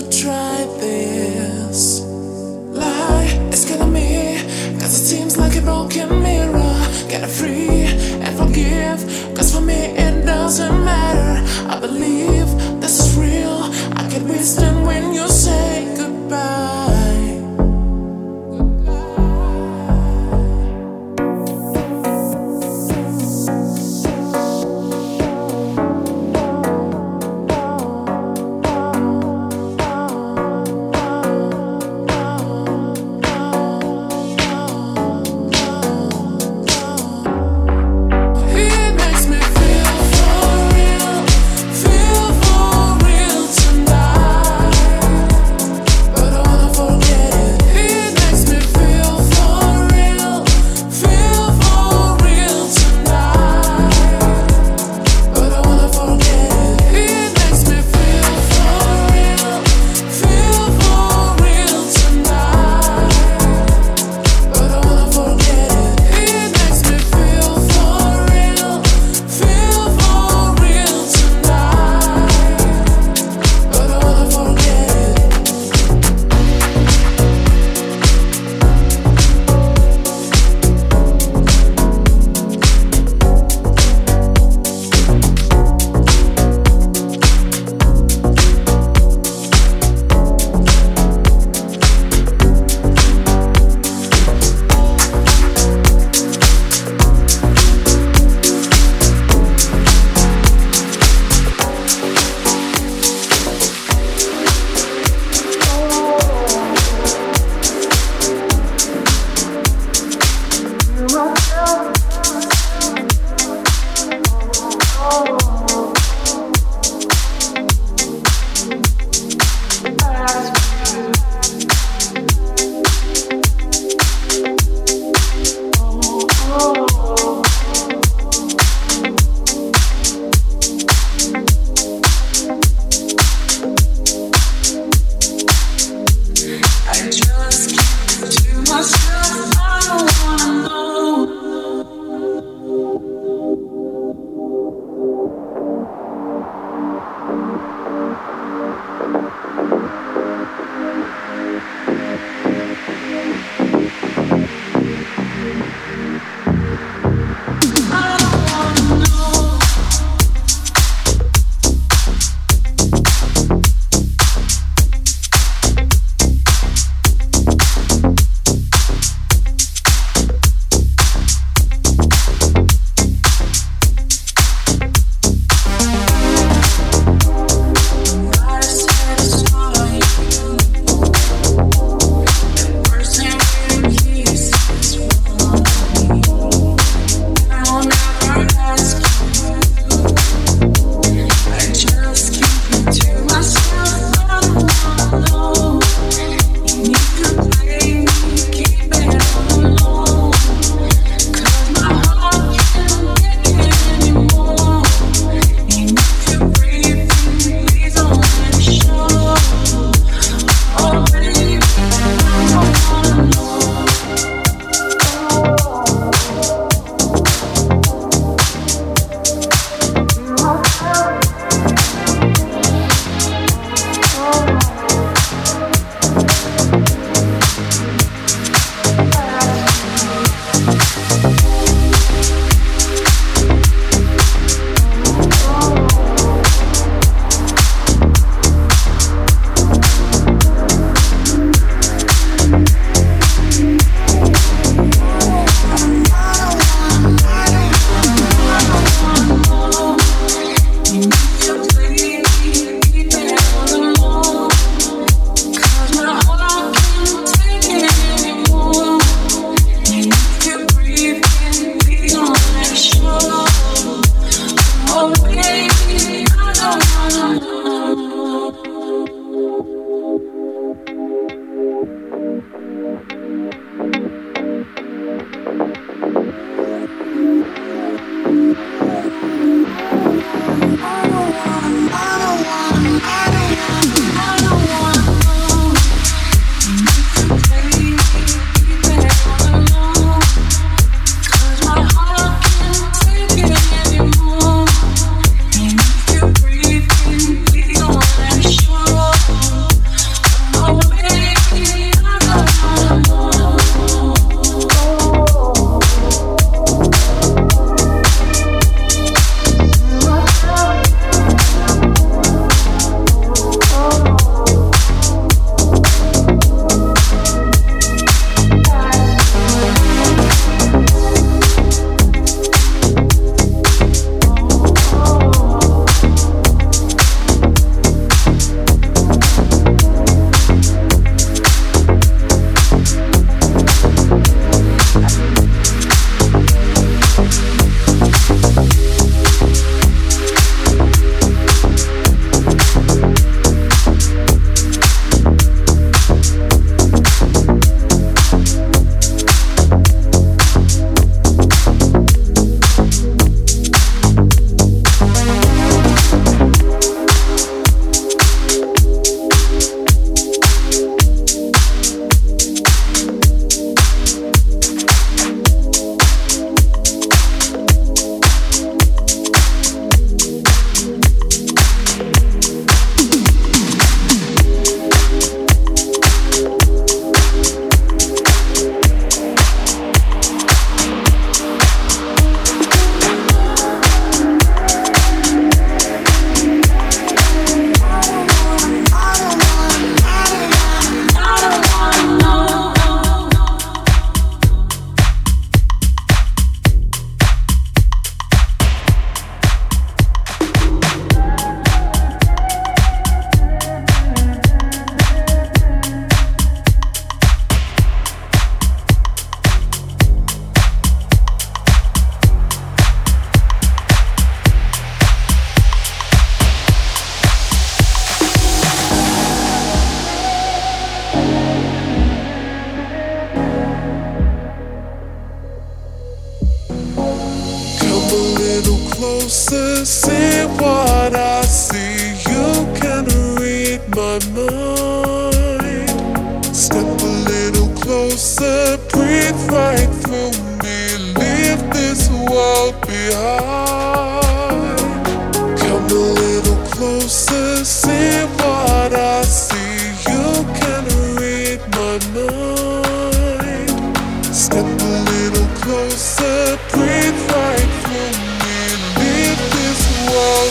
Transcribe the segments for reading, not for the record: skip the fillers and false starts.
to try this lie. It's killing me, cause it seems like a broken mirror. Get free and forgive, cause for me it doesn't matter. I believe this is real. I can withstand when you say goodbye. It makes me feel closest, see what I see. You can read my mind. Step a little closer, breathe right through me. Leave this world behind. Come a little closer, see what I see. You can read my mind. Step a little closer, breathe right through me. Oh,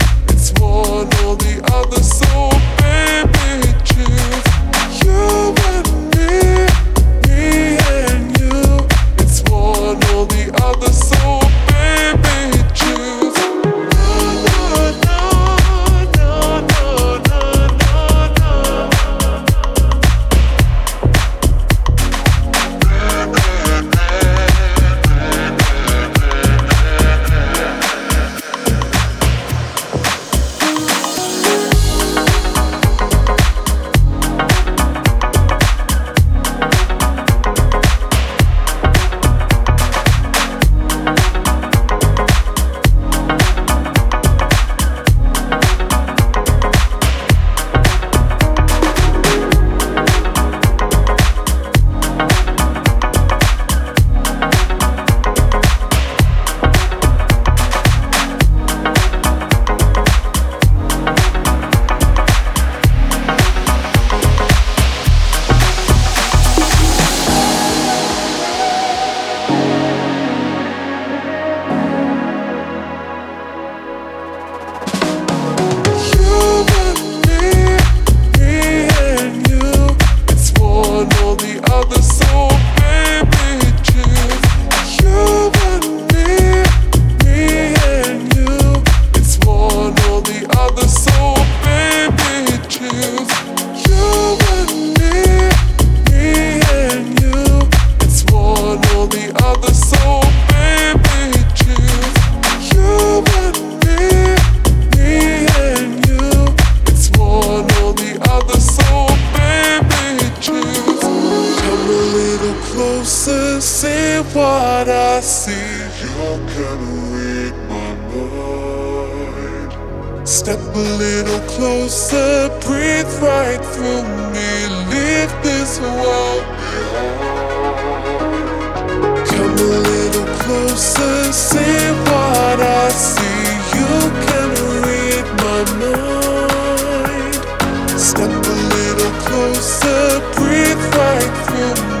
see what I see. You can read my mind. Step a little closer, breathe right through me. Leave this world behind. Come a little closer, see what I see. You can read my mind. Step a little closer, breathe right through me.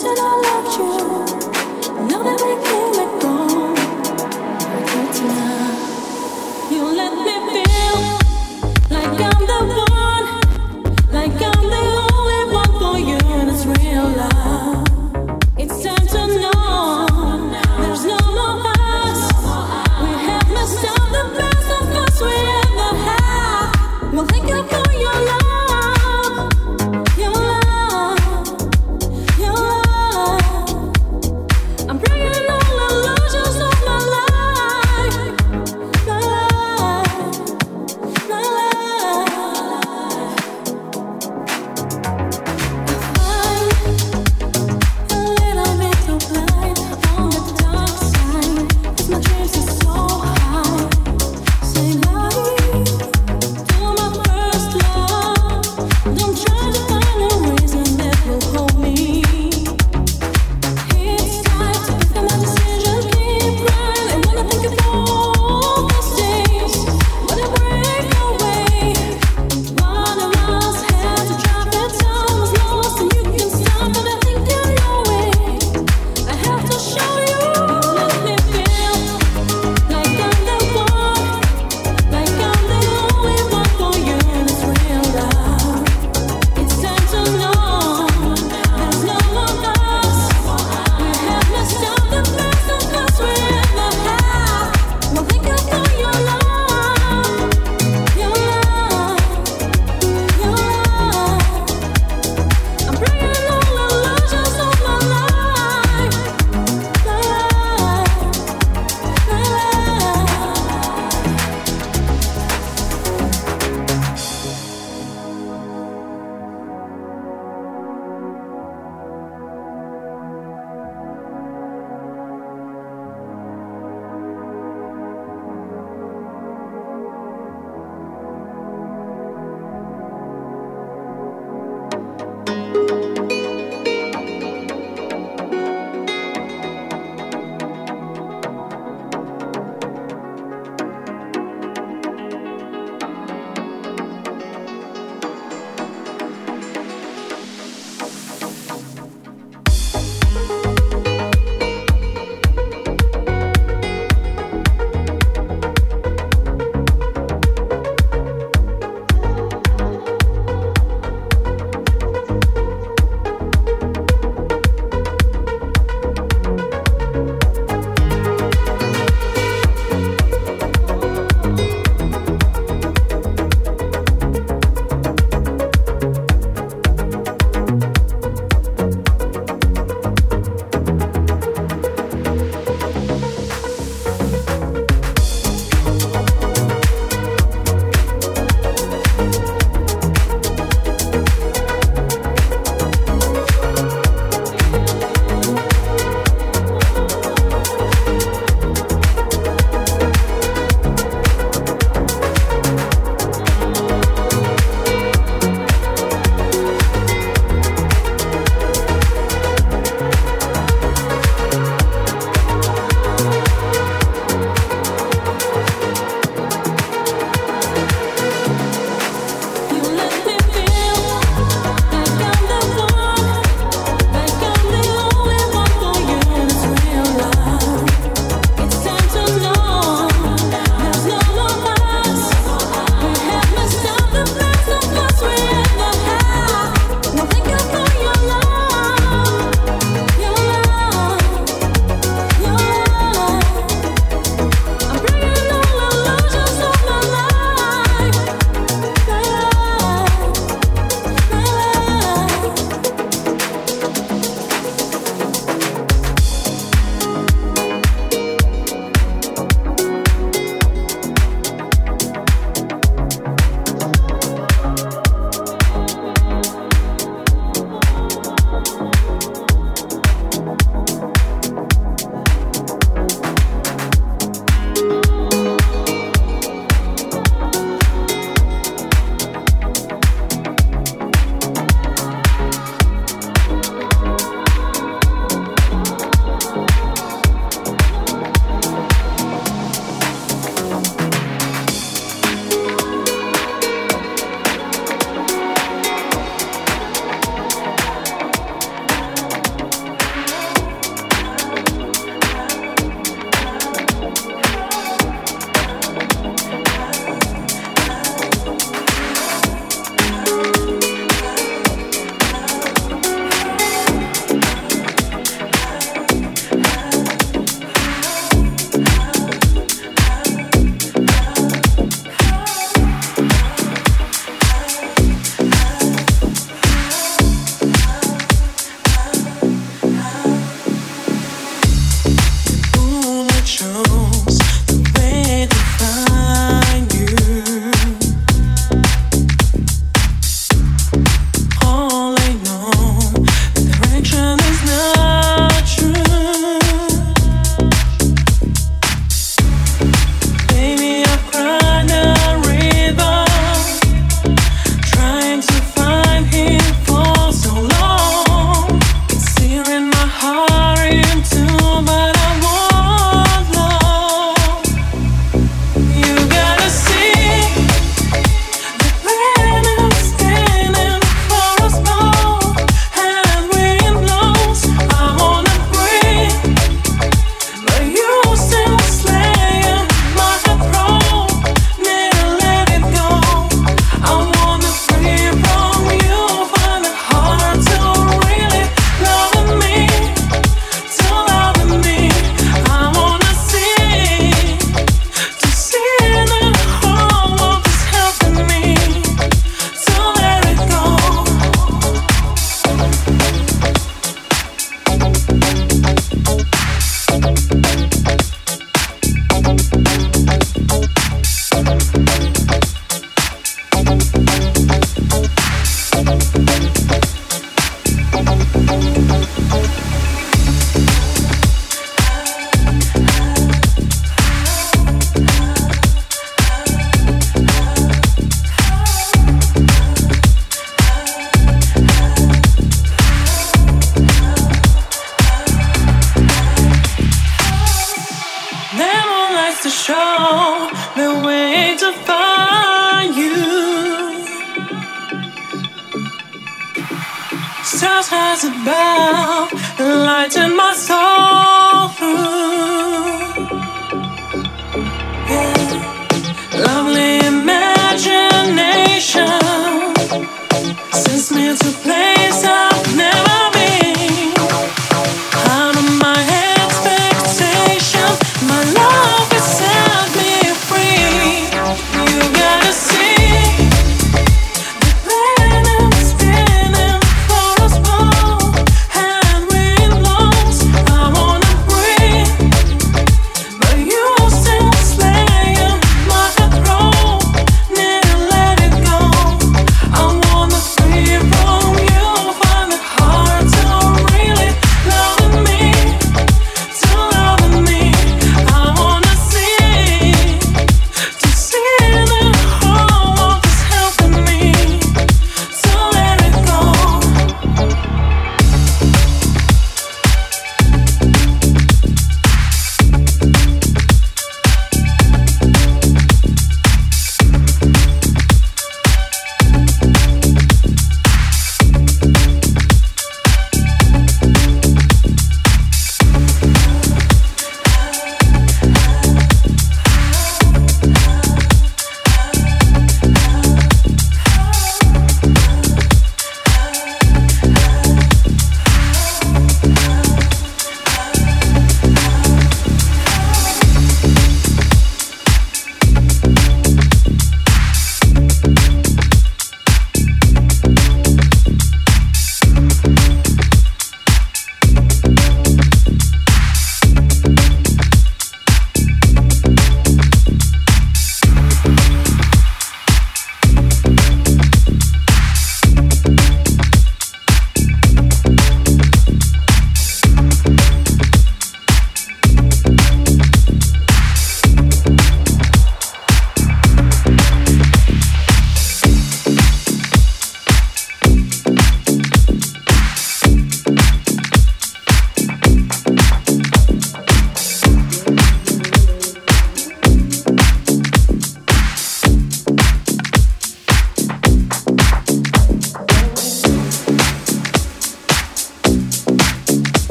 I'm bringing up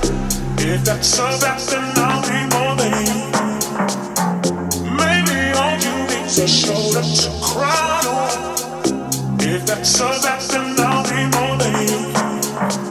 If that's so bad, then I'll be more than you.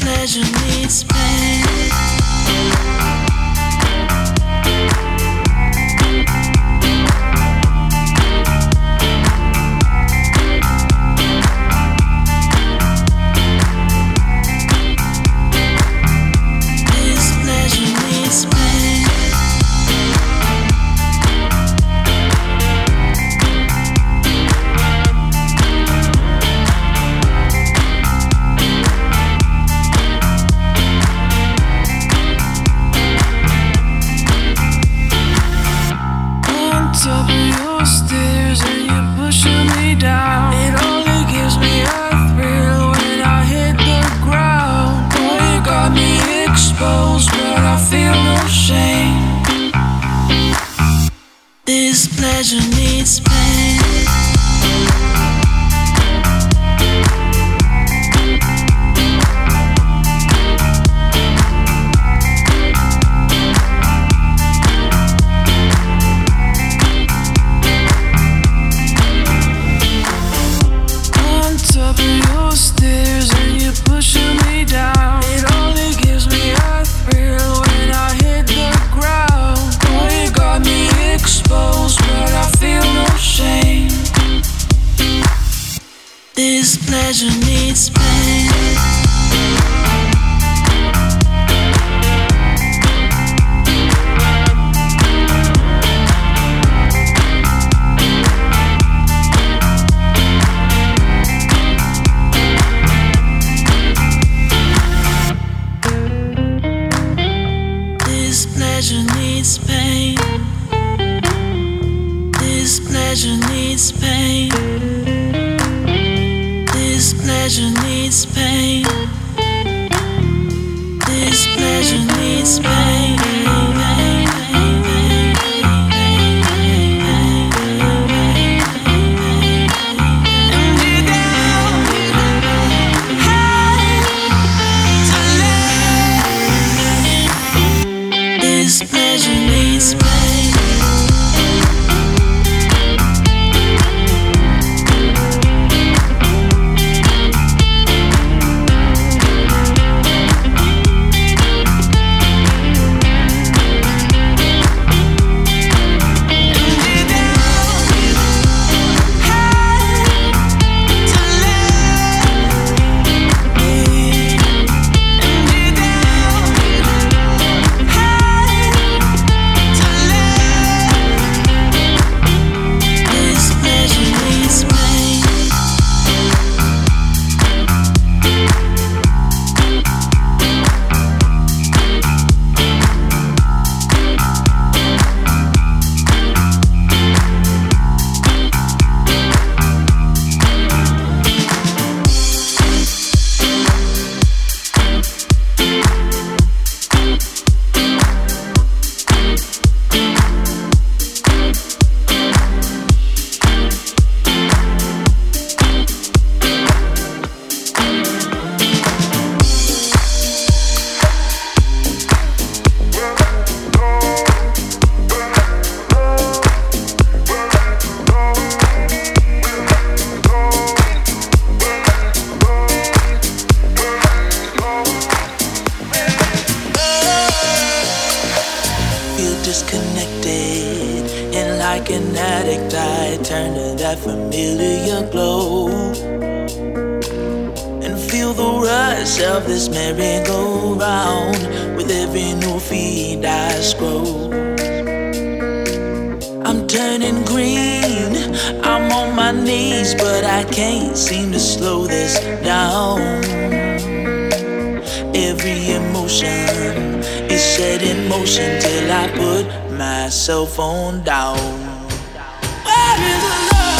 pleasure needs space. Up your stairs and you're pushing me down. It only gives me a thrill when I hit the ground. Boy, you got me exposed, but I feel no shame. This pleasure needs pain. This pleasure needs pain. This pleasure needs pain. This pleasure needs pain. This pleasure needs pain. This pleasure needs pain. This pleasure needs pain. Disconnected and like an addict, I turn to that familiar glow and feel the rush of this merry-go-round. With every new feed I scroll, I'm turning green. I'm on my knees, but I can't seem to slow this down. Every emotion is set in motion till I put myself on down. Where is the love?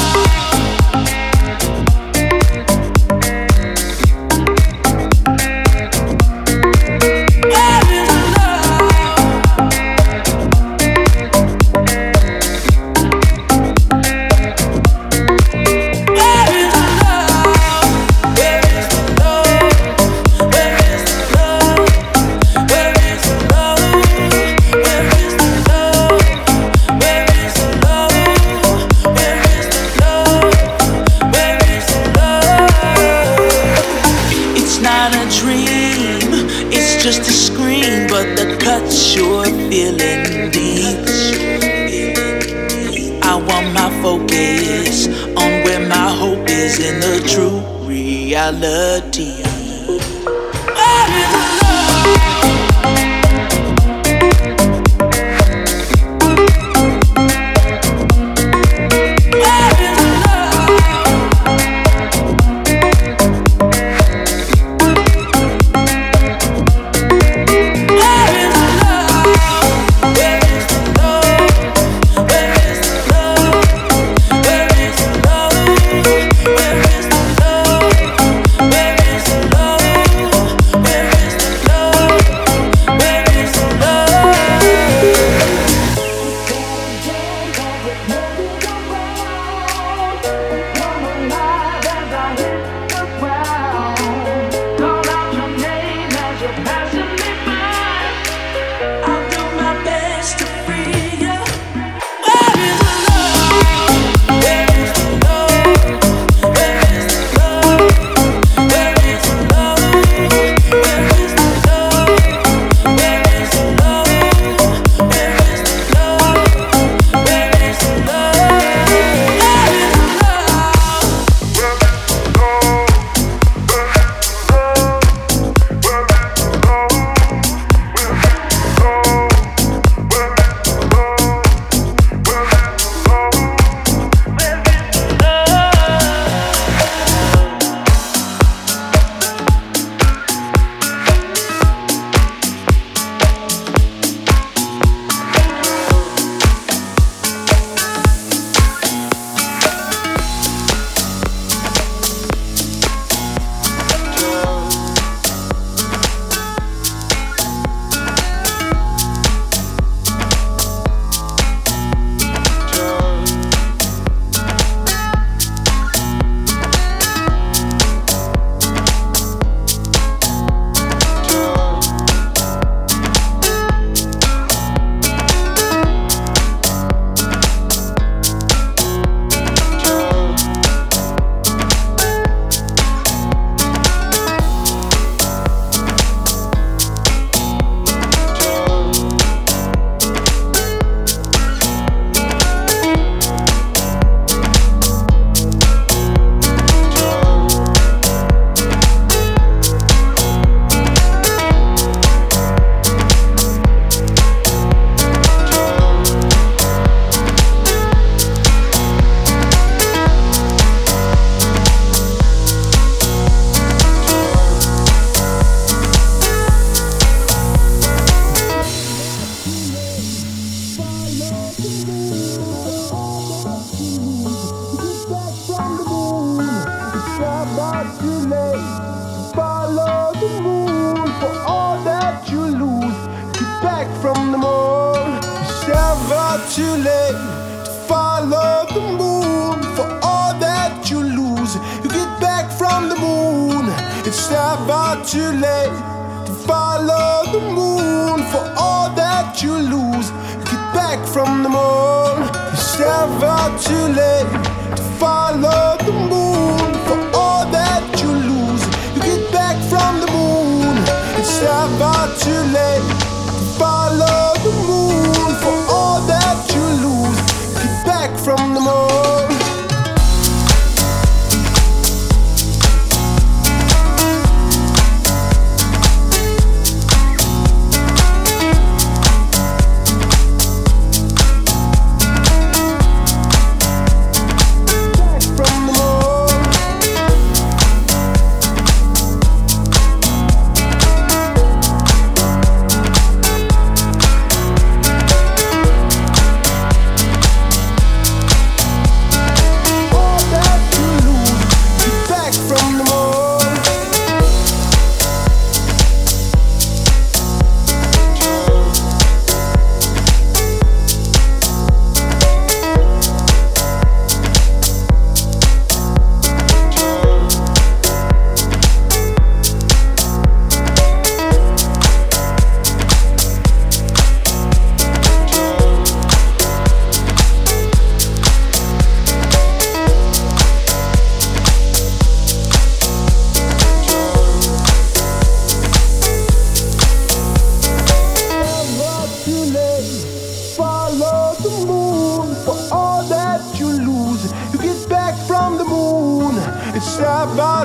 Where is the love? Where is the love? Where is the love? Where is the love? Where is the love? Dream just a scream, but the cuts you're feeling deep. I want my focus on where my hope is in the true reality.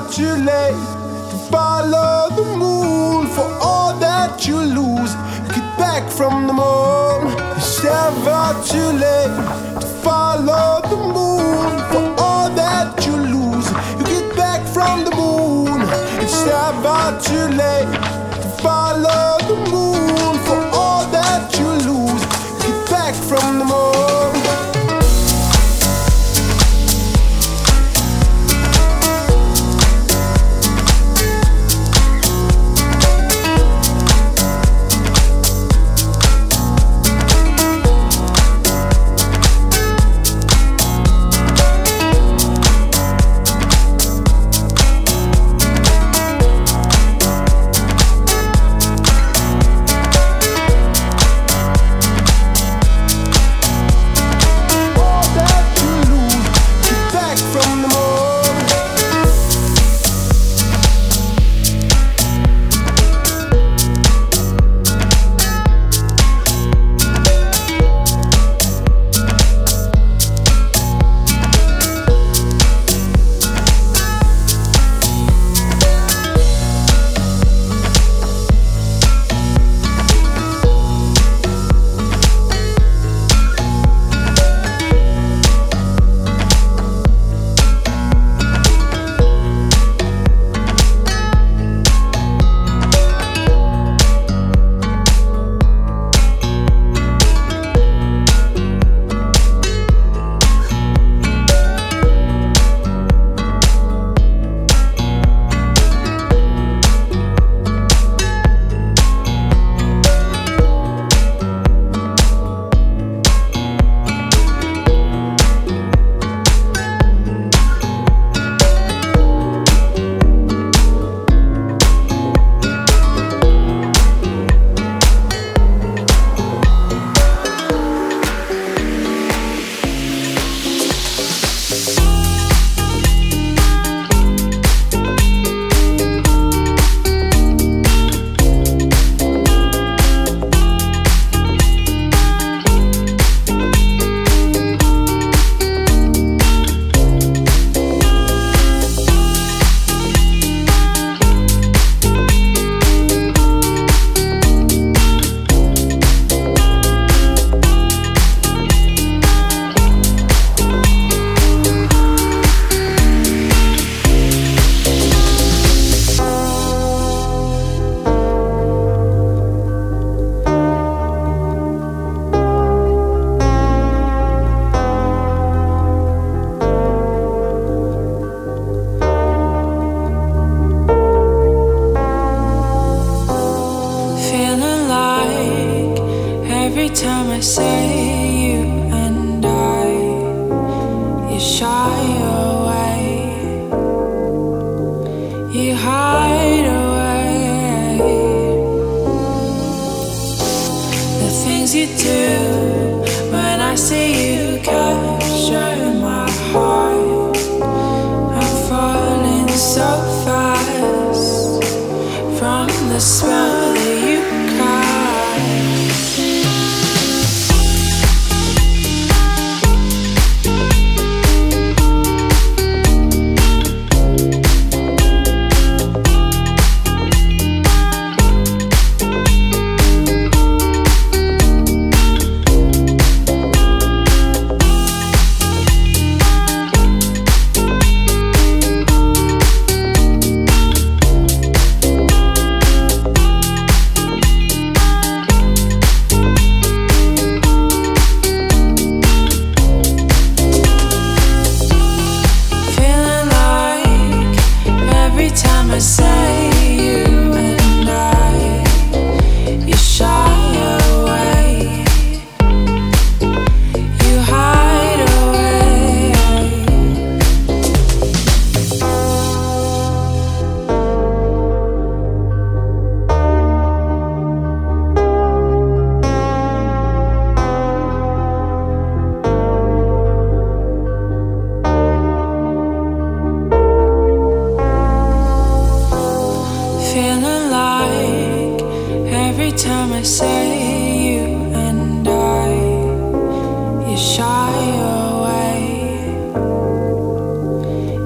not too late to follow the moon. For all that you lose, get back from the moon. It's never too late to follow the moon. For all that you lose, you get back from the moon. It's never too late to follow the moon. For all that you lose, get back from the moon.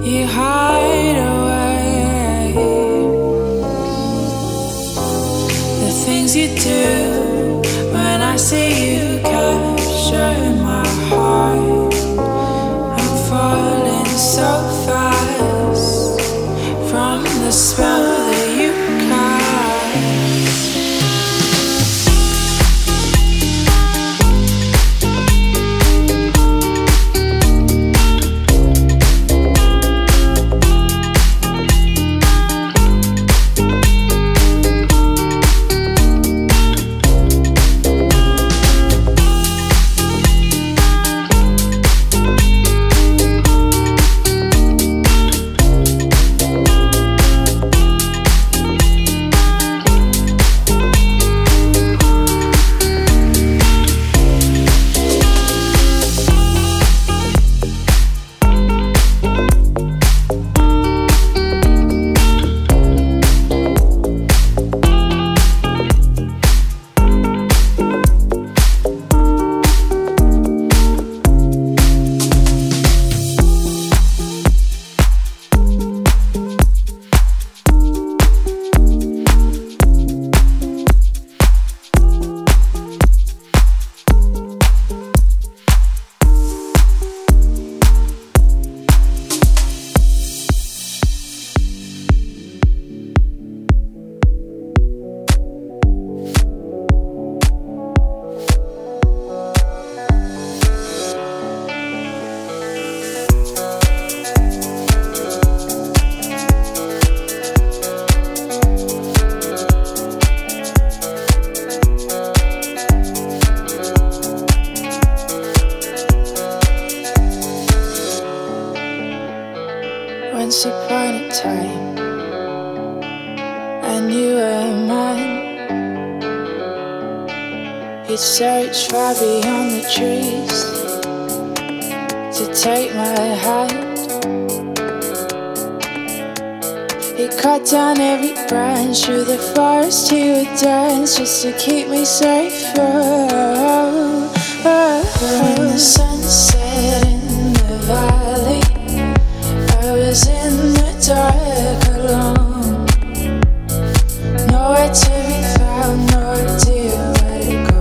You hide away. things you do. When I see you capture my heart, I'm falling so fast from the spell that you cast. Once upon a time, and you were mine. You'd search far beyond the trees to take my hand. You cut down every branch through the forest. You would dance just to keep me safe. Oh, oh, oh. When the sun set in the valley, I was in the dark alone, nowhere to be found, nor do you let it go.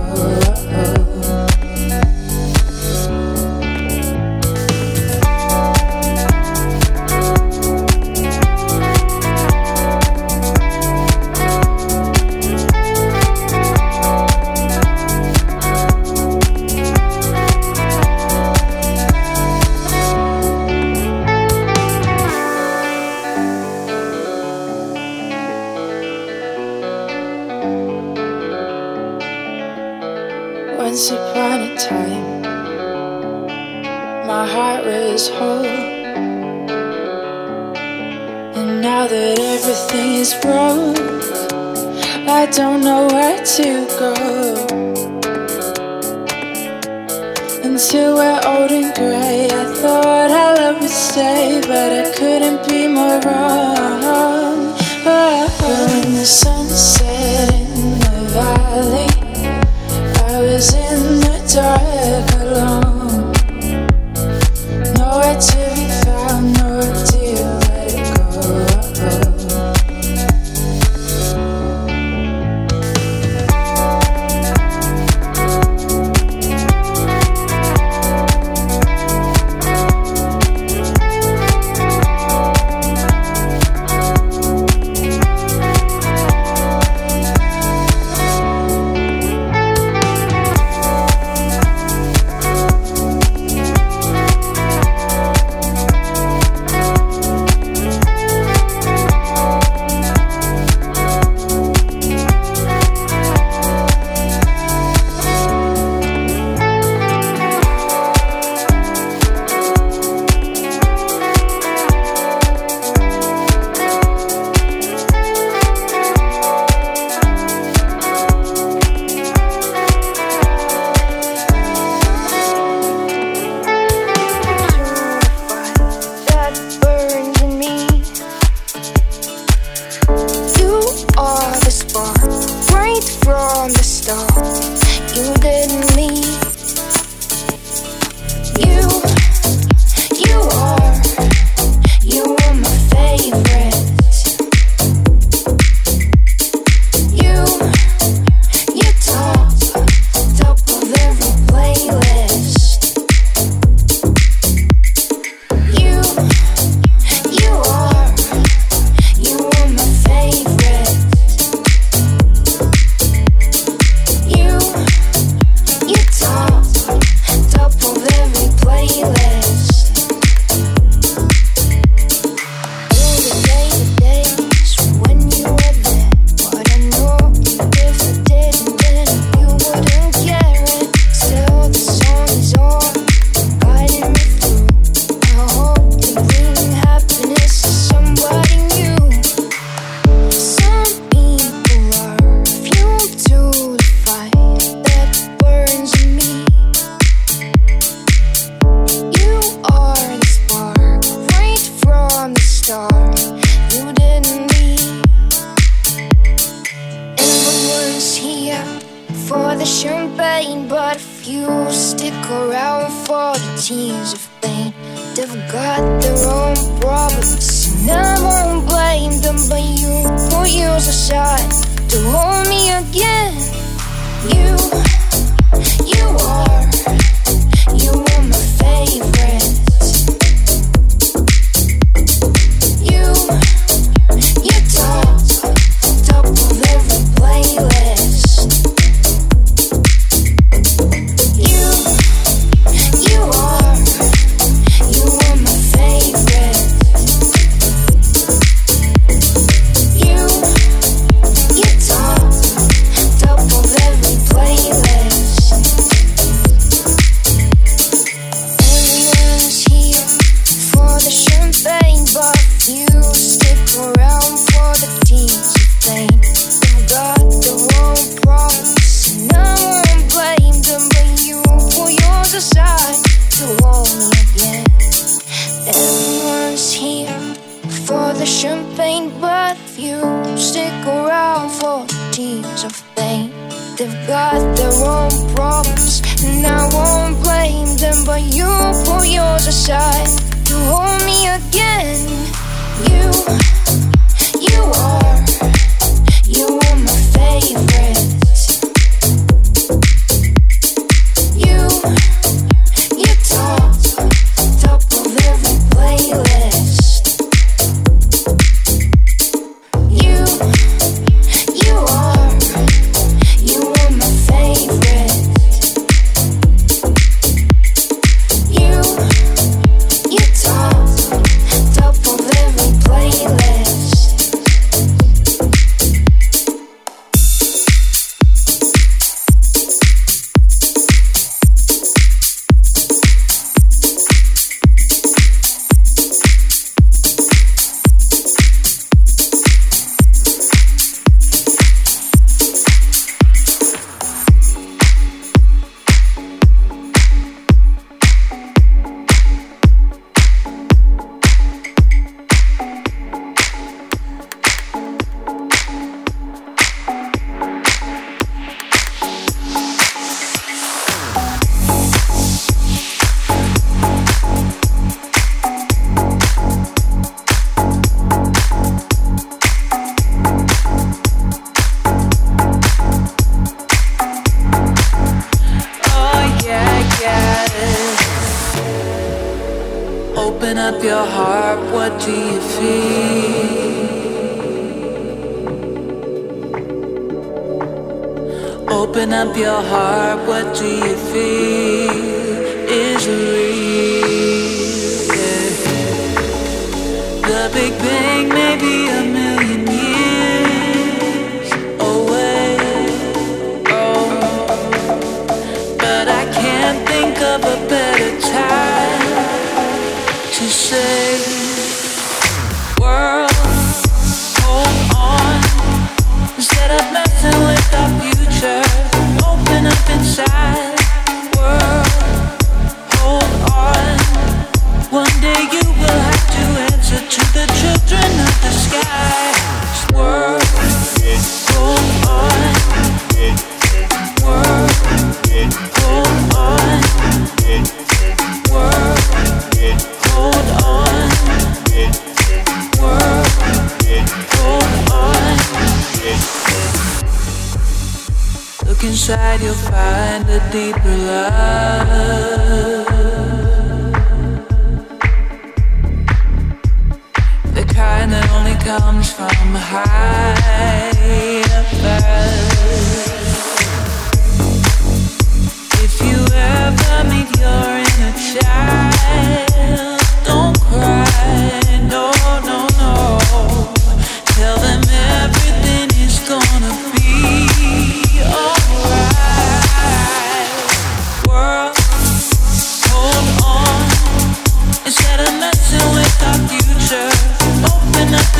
Once upon a time, my heart was whole, and now that everything is broke, I don't know where to go. Until we're old and grey, I thought our love would stay, but I couldn't be more wrong. Oh. But when the sun set in the valley, I was in the dark alone, nowhere to be found, nowhere to let it go. for the champagne, but if you stick around for the tears of pain, they've got their own problems, and I won't blame them. But you won't use a shot to hold me again. You are my favorite.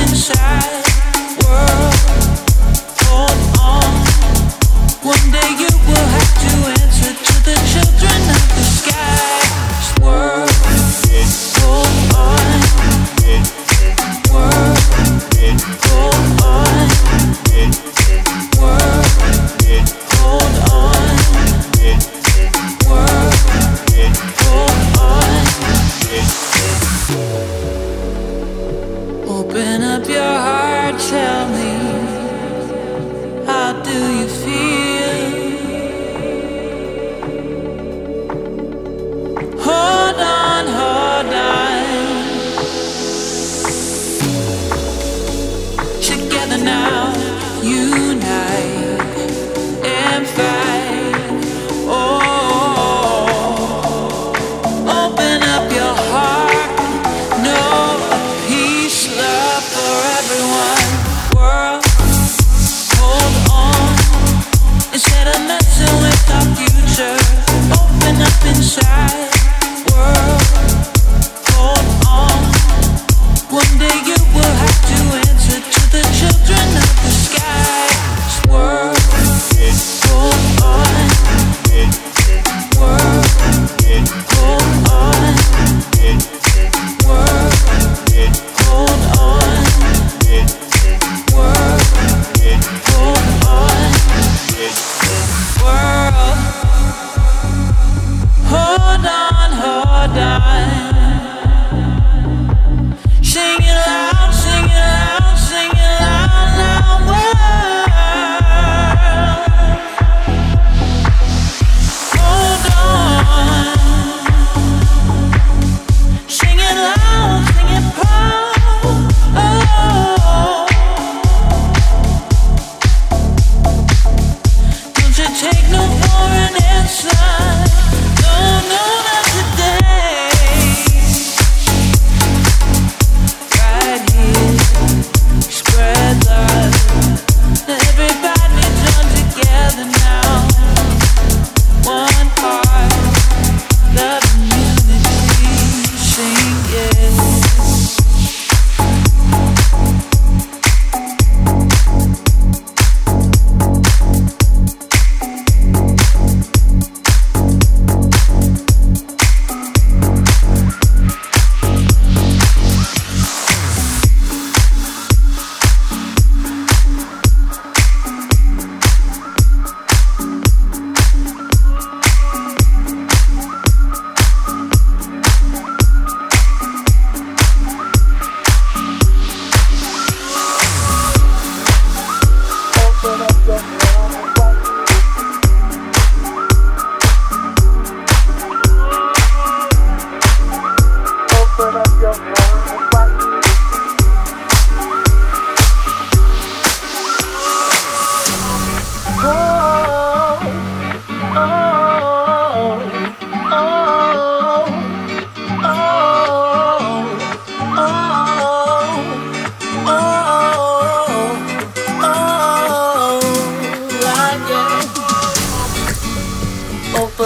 Inside world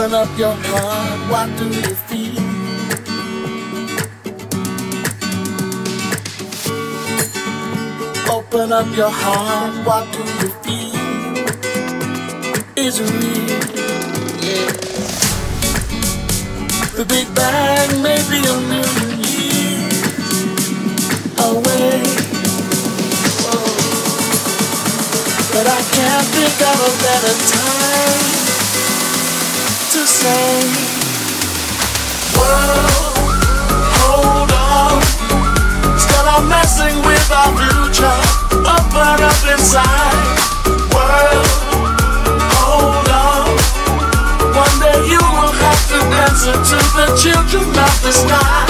open up your heart, what do you feel? Open up your heart, what do you feel? Is it real? Yeah. The Big Bang may be a million years away. Whoa. But I can't think of a better time to say, whoa, hold on, still I'm messing with our future. Open up inside, world, hold on. One day you will have to answer to the children of the sky.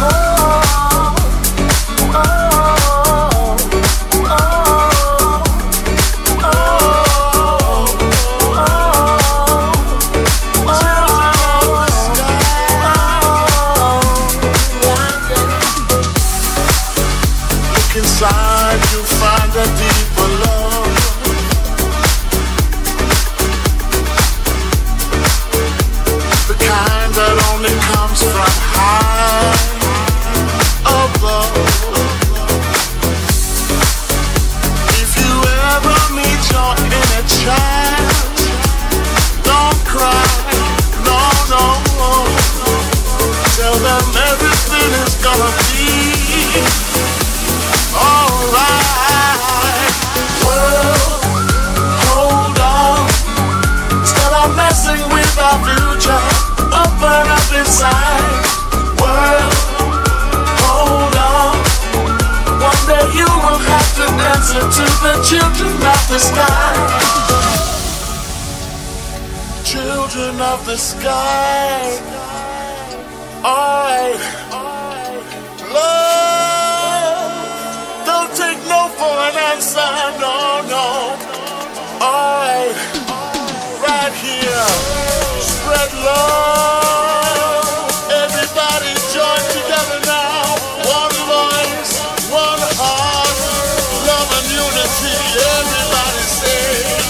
Oh, oh, oh, oh, oh, oh, oh, oh. Look inside, you find a deeper love. The kind that only comes from high above. If you ever meet your inner child, don't cry, no, no, no. Tell them everything is gonna be alright. World, hold on, still I'm messing with our future. Open up inside, world, hold on. One day you will have to answer to the children of the sky. Children of the sky. Alright, love. Take no for an answer, no, no. I, right here, spread love. Everybody join together now. One voice, one heart, love and unity. Everybody say,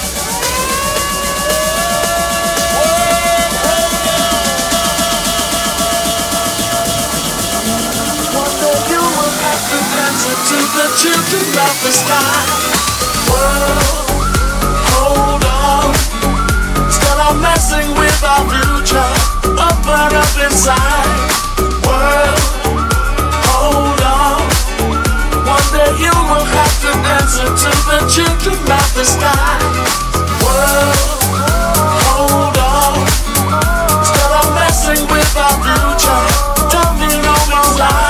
to the children of the sky. World, hold on, still I'm messing with our future. Open up inside, world, hold on. One day you will have to answer to the children of the sky. World, hold on, still I'm messing with our future. Tell me no more lies.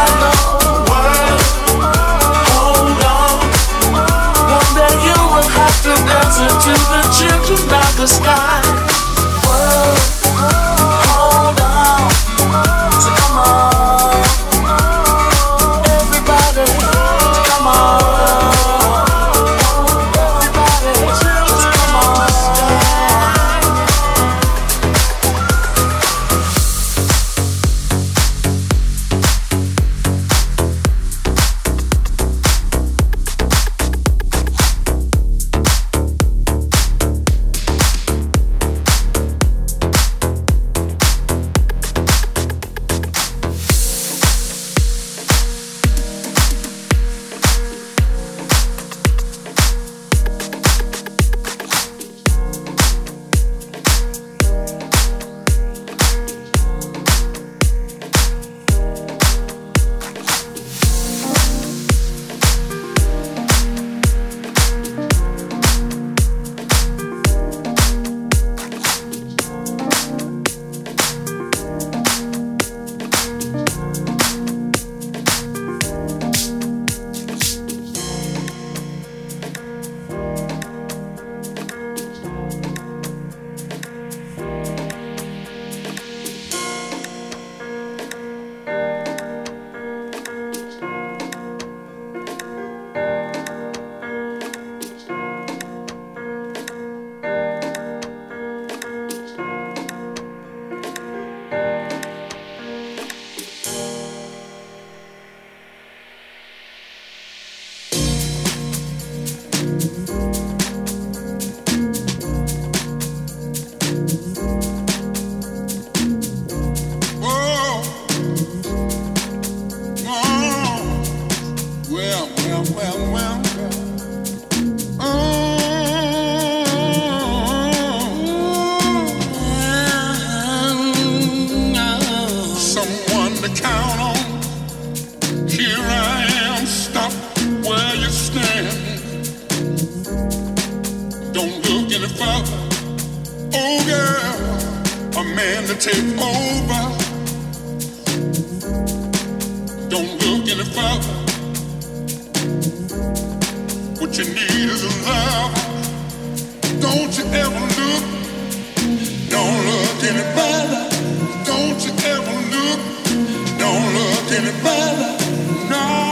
To answer to the children of the sky. World, hold on. So come on, everybody. Come on, everybody. Children, come on. father. Oh yeah, a man to take over. Don't look any further. What you need is a lover. Don't you ever look. Don't look any further. Don't you ever look. Don't look any further. No.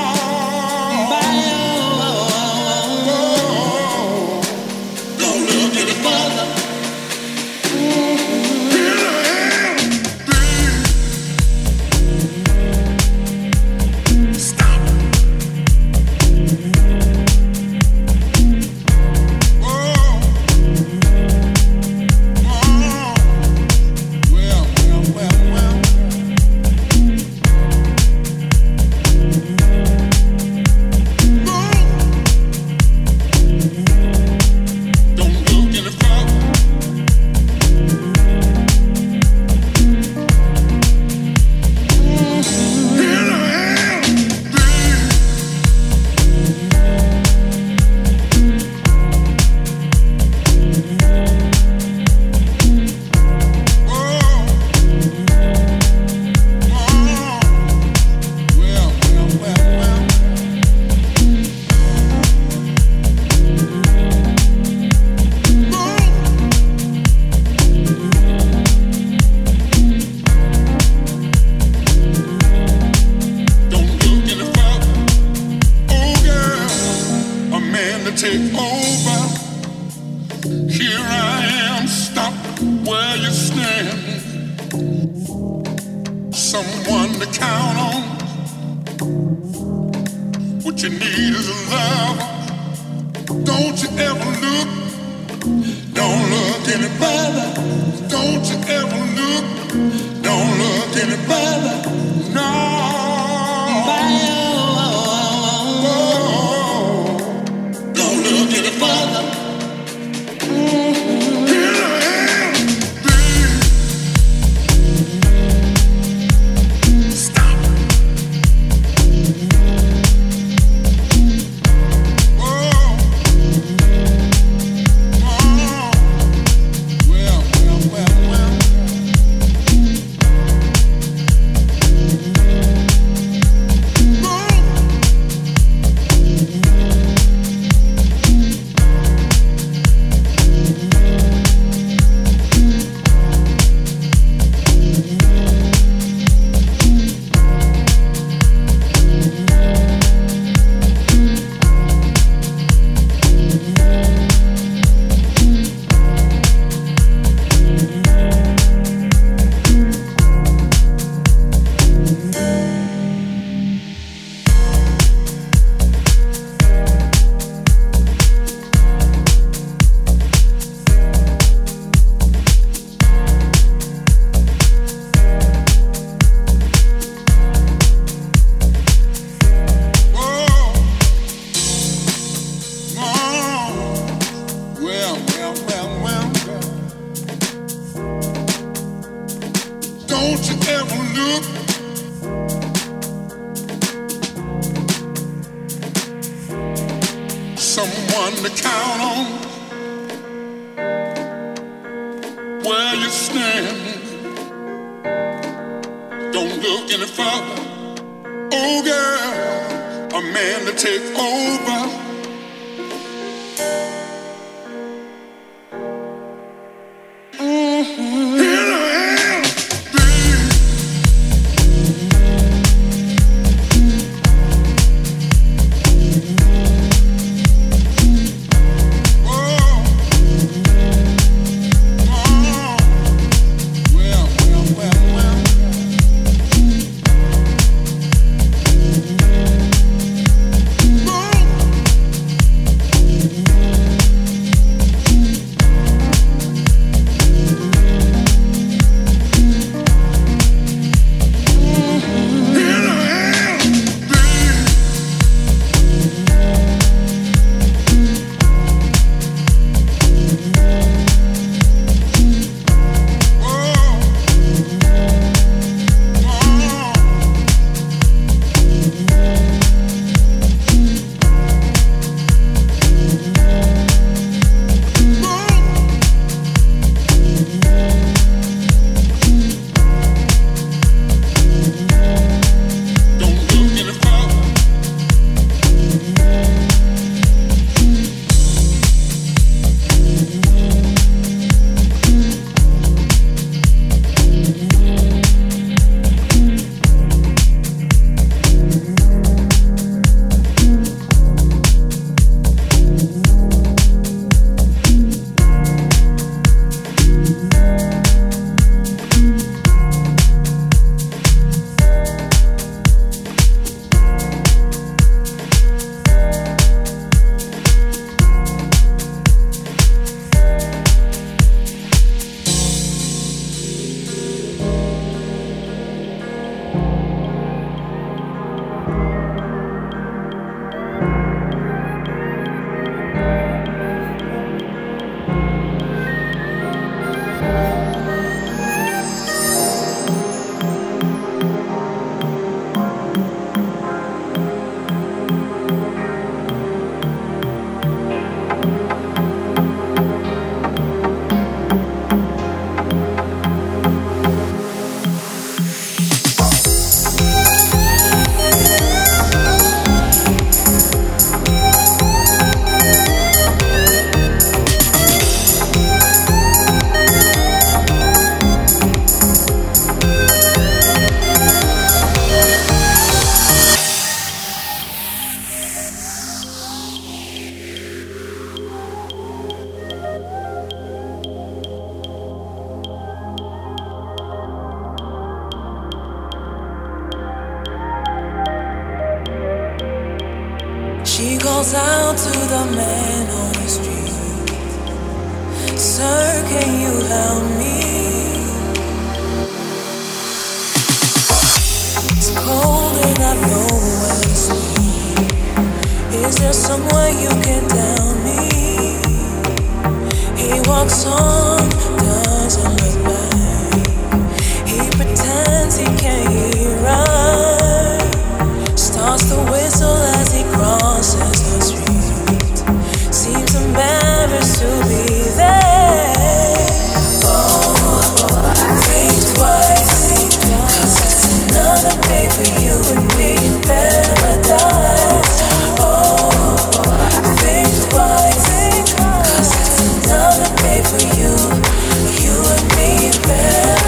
calls out to the man on the street, sir, can you help me? It's cold and I've nowhere to sleep. Is there somewhere you can tell me? He walks on, doesn't look back. He pretends he can't hear us. Starts to whistle as he crosses the street. Seems embarrassed to be there. Oh, I think twice. Another day for you and me in paradise. Oh, I think twice, 'cause it's another day for you, you and me in paradise.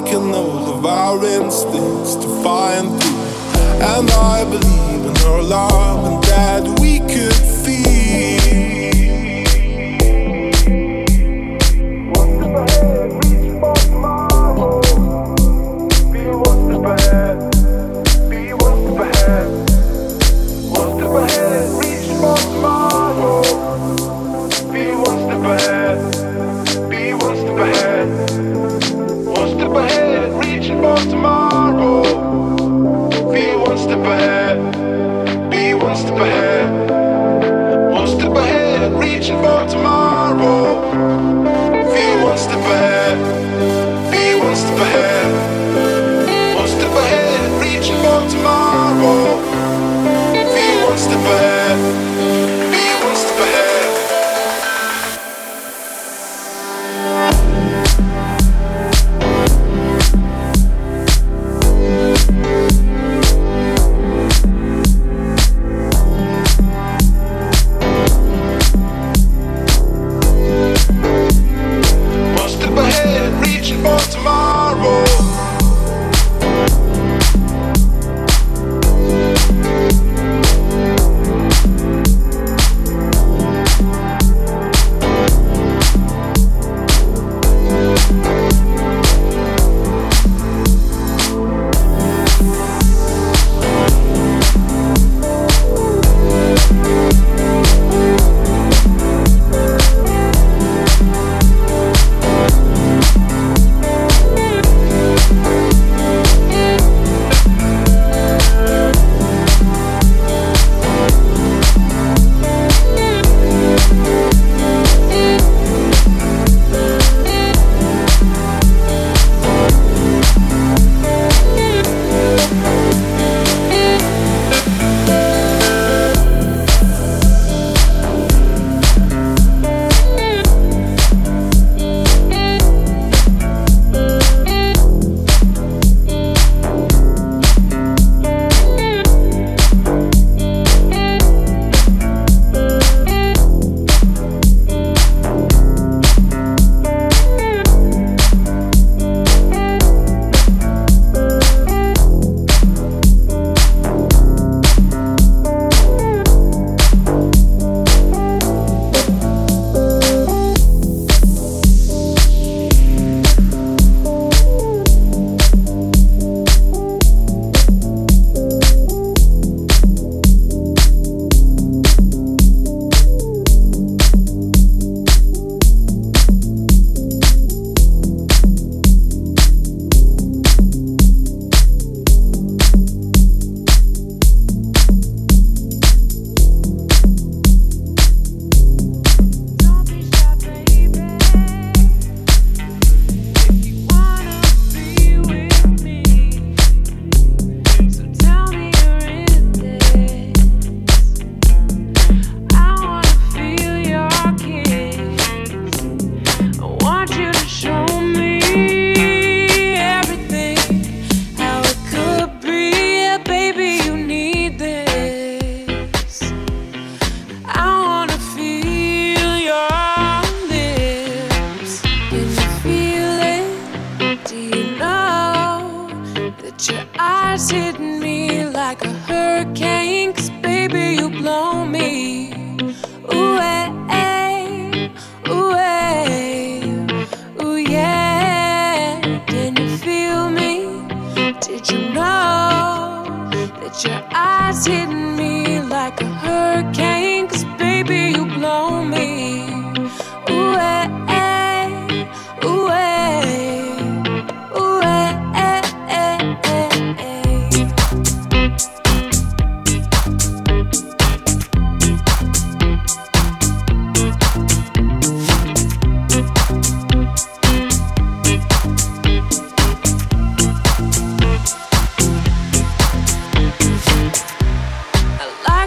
taking all of our instincts to find through. And I believe in our love and that we could feel. What's the bad? Reach for tomorrow. Be what's the bad. Be what's the bad. What's the bad? Reach for tomorrow. Be what's the bad. Be what's the bad. Ahead, reaching for tomorrow. Be one step ahead. Be one step ahead. One step ahead, reaching for tomorrow. Be one step ahead. Be one step ahead. One step ahead, reaching for tomorrow. Be one step ahead.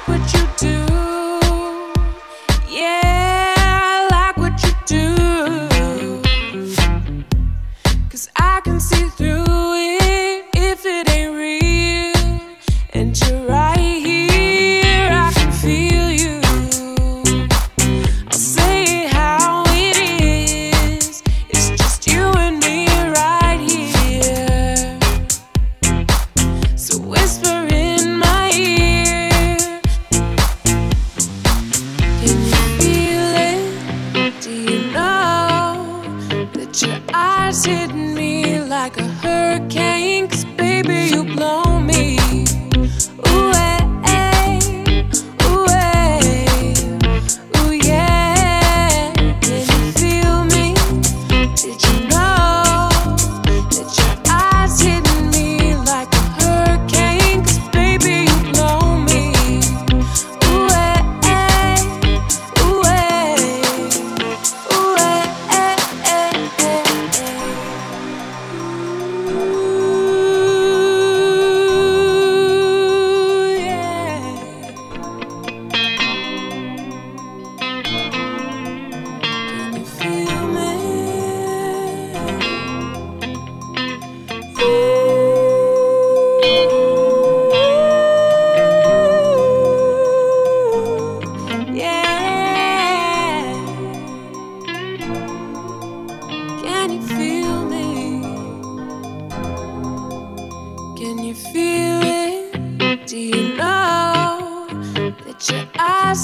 What you do.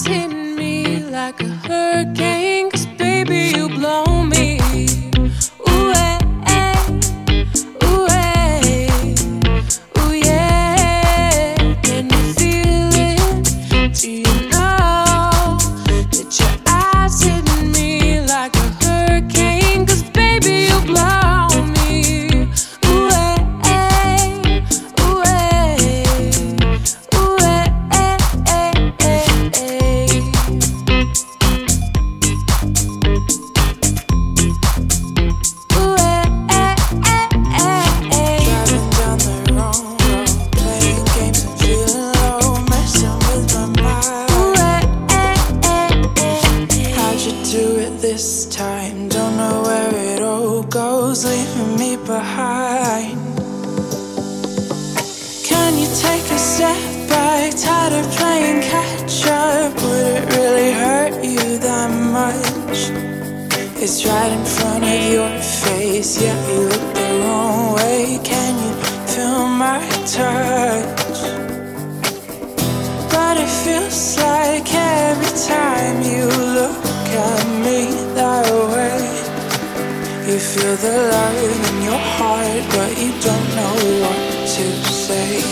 is hitting me like a hurricane, 'cause baby, you blow me away. This time, don't know where it all goes, leaving me behind. Can you take a step back? Tired of playing catch up. Would it really hurt you that much? It's right in front of your face, yeah, you look the wrong way. Can you feel my touch? But it feels like every time you look at me that way, you feel the love in your heart, but you don't know what to say.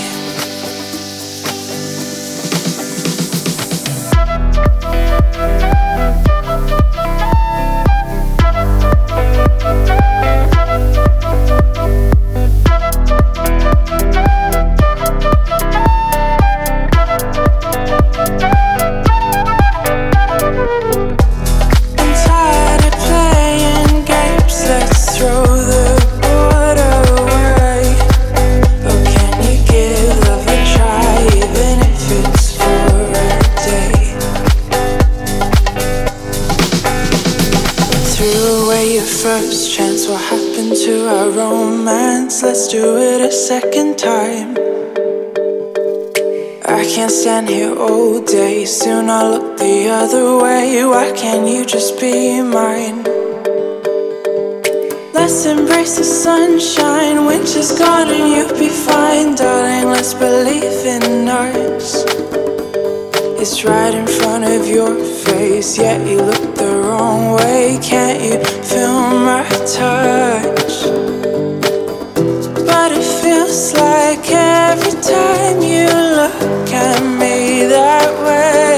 First chance, what happened to our romance? Let's do it a second time. I can't stand here all day, soon I'll look the other way. Why can't you just be mine? Let's embrace the sunshine, winter's gone and you'll be fine. Darling, let's believe in us. It's right in front of your face, yet you look the wrong way. Can't you feel my touch? But it feels like every time you look at me that way,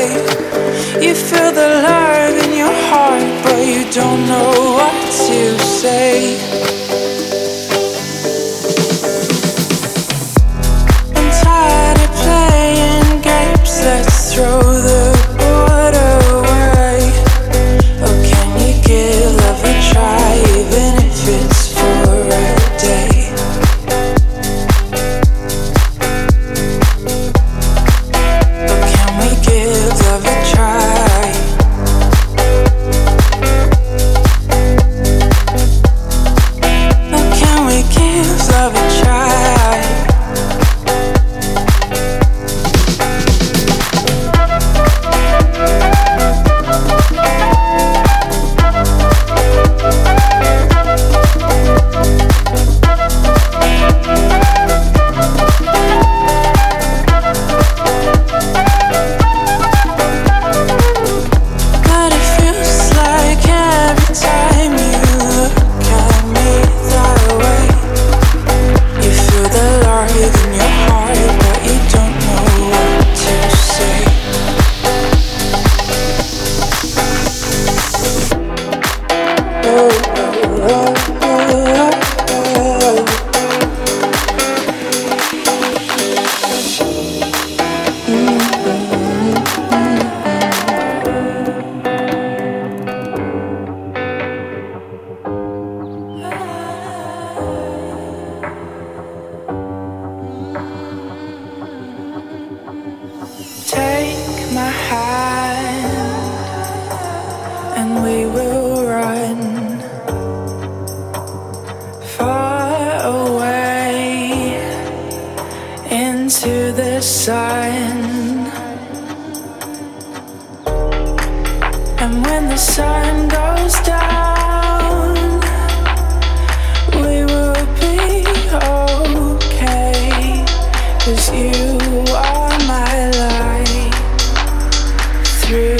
you feel the love in your heart, but you don't know what to say. You are my light through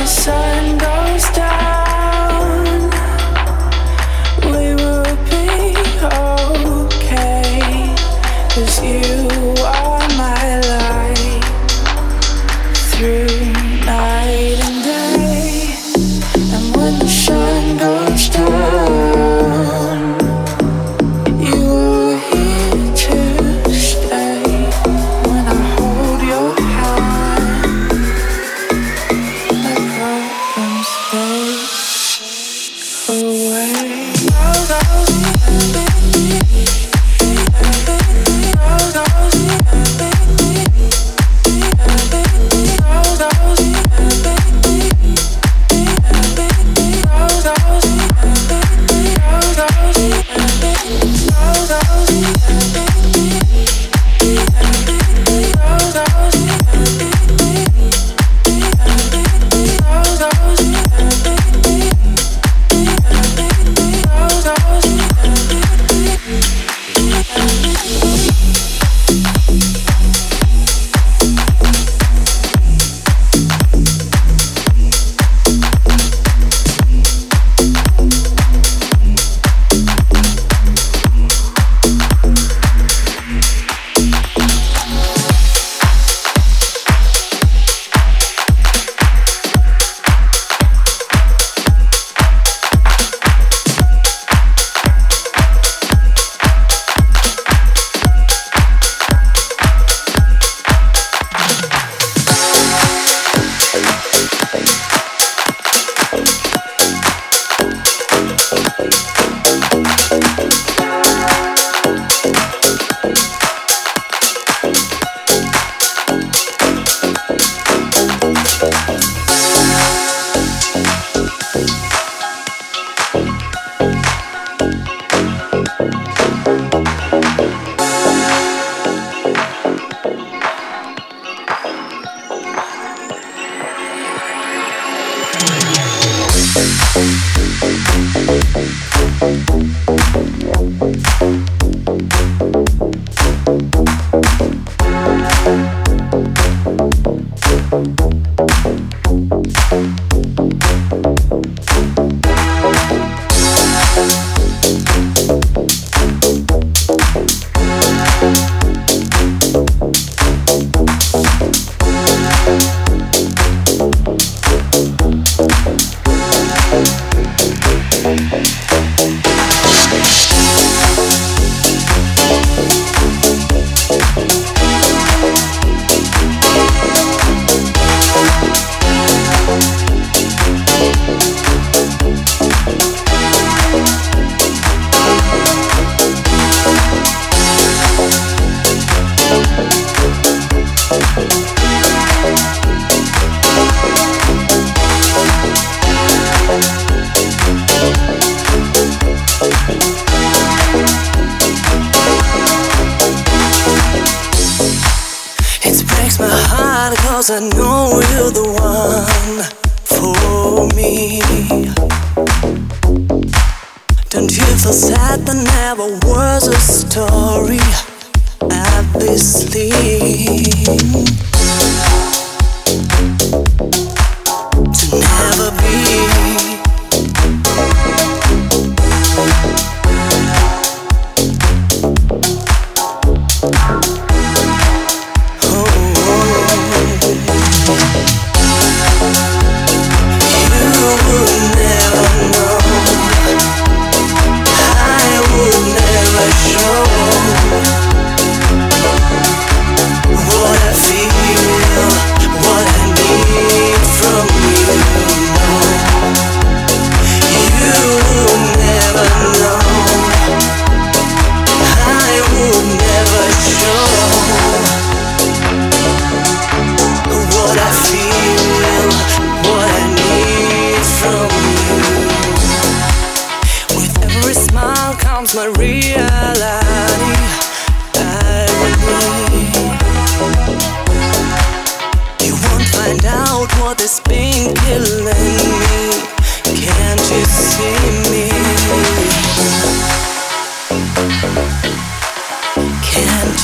'Cause I know you're the one for me. Don't you feel sad that never was a story? Obviously, to never be.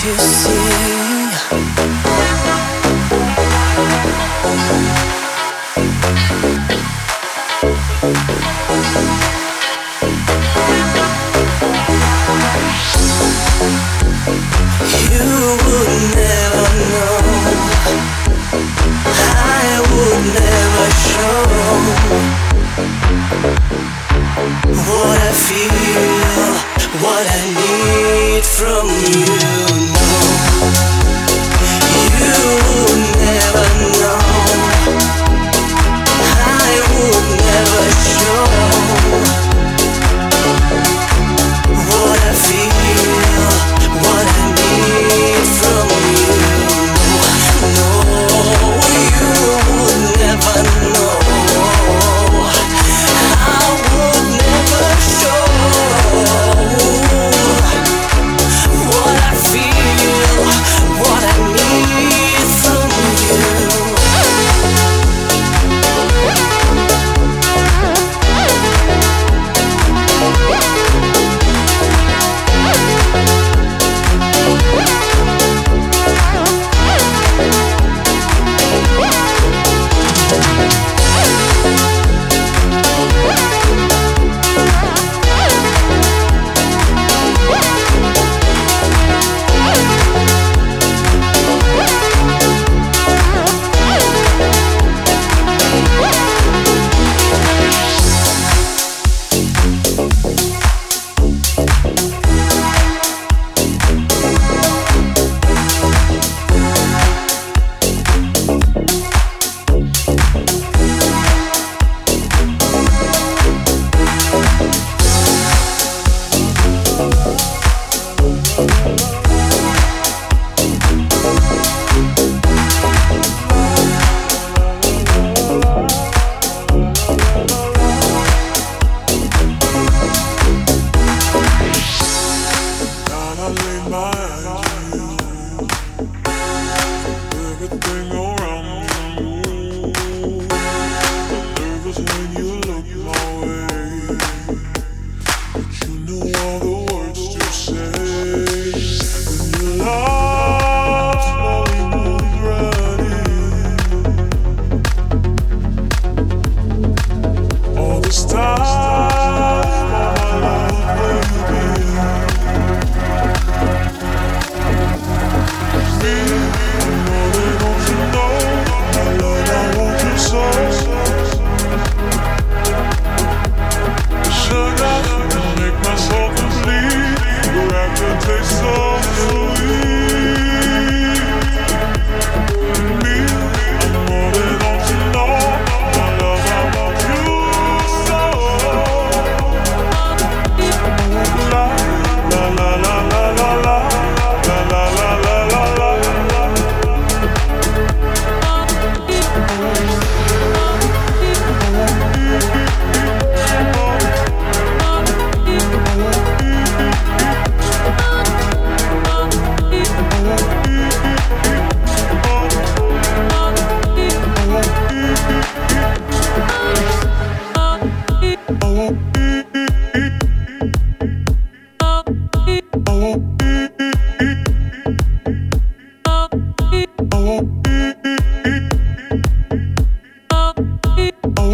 You see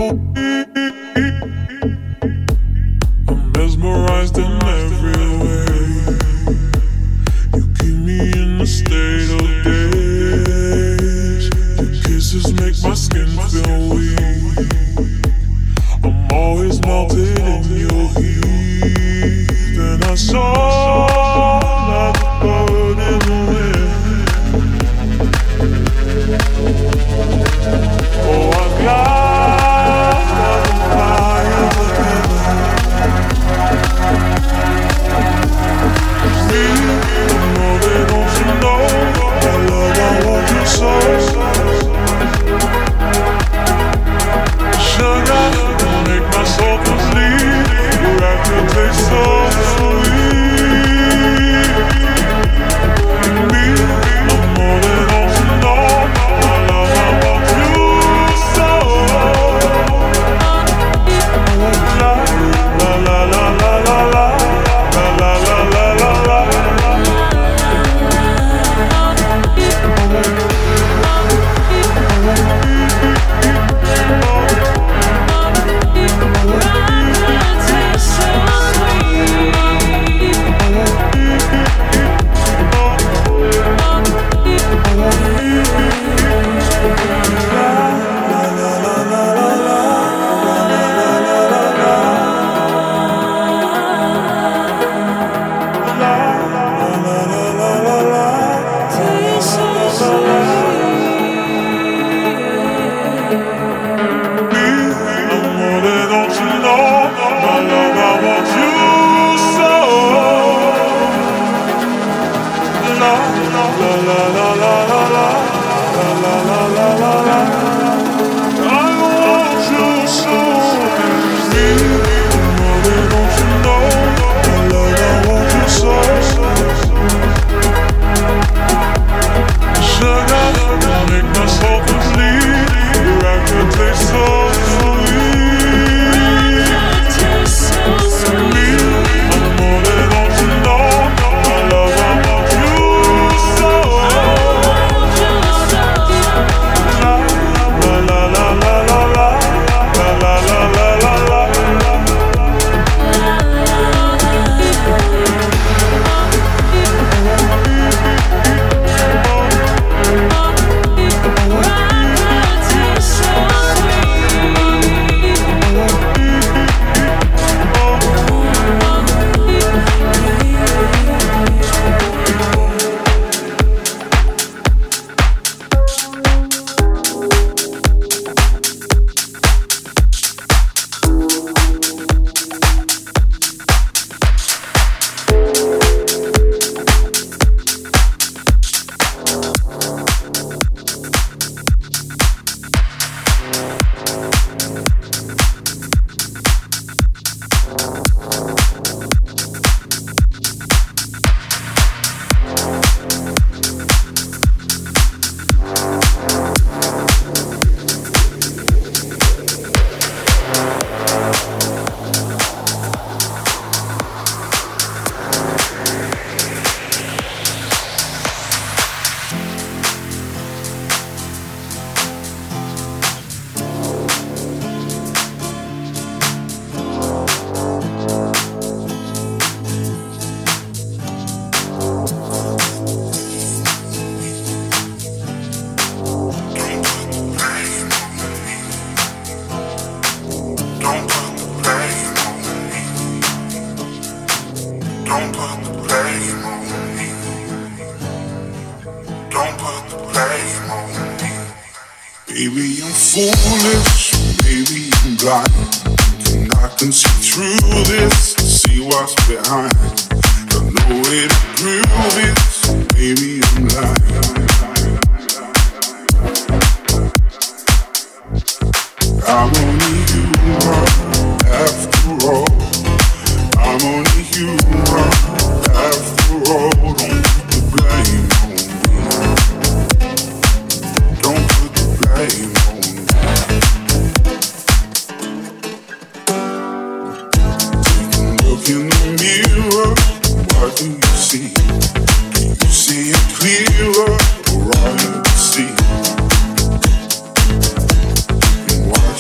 I'm mesmerized in every way. You keep me in a state of daze. Your kisses make my skin feel weak. I'm always melted in your heat. Then I saw that bird in the wind. Oh, I got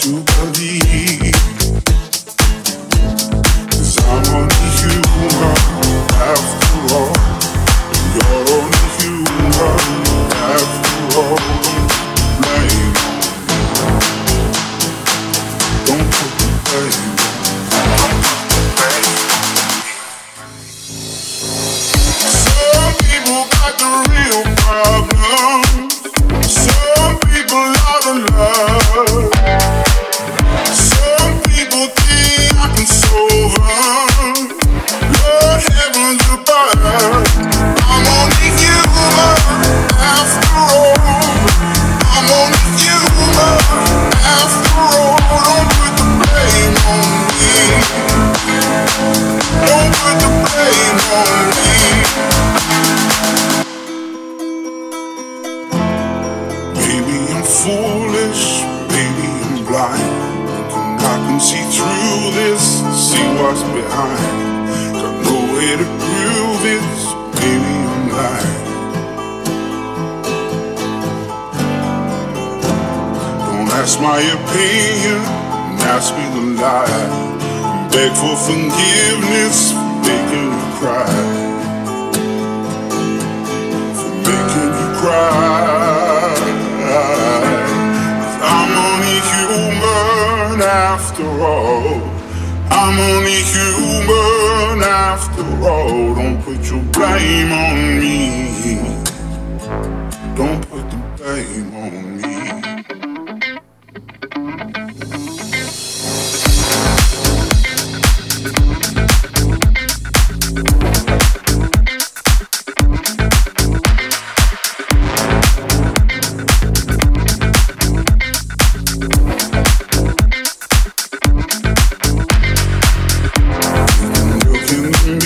you believe. can see through this, see what's behind. Got nowhere to prove it's, baby, I'm lying. Don't ask my opinion, ask me to lie. Beg for forgiveness for making you cry. For making you cry. 'Cause I'm only human after all. I'm only human after all. Don't put your blame on me. Don't put the blame on me. Looking through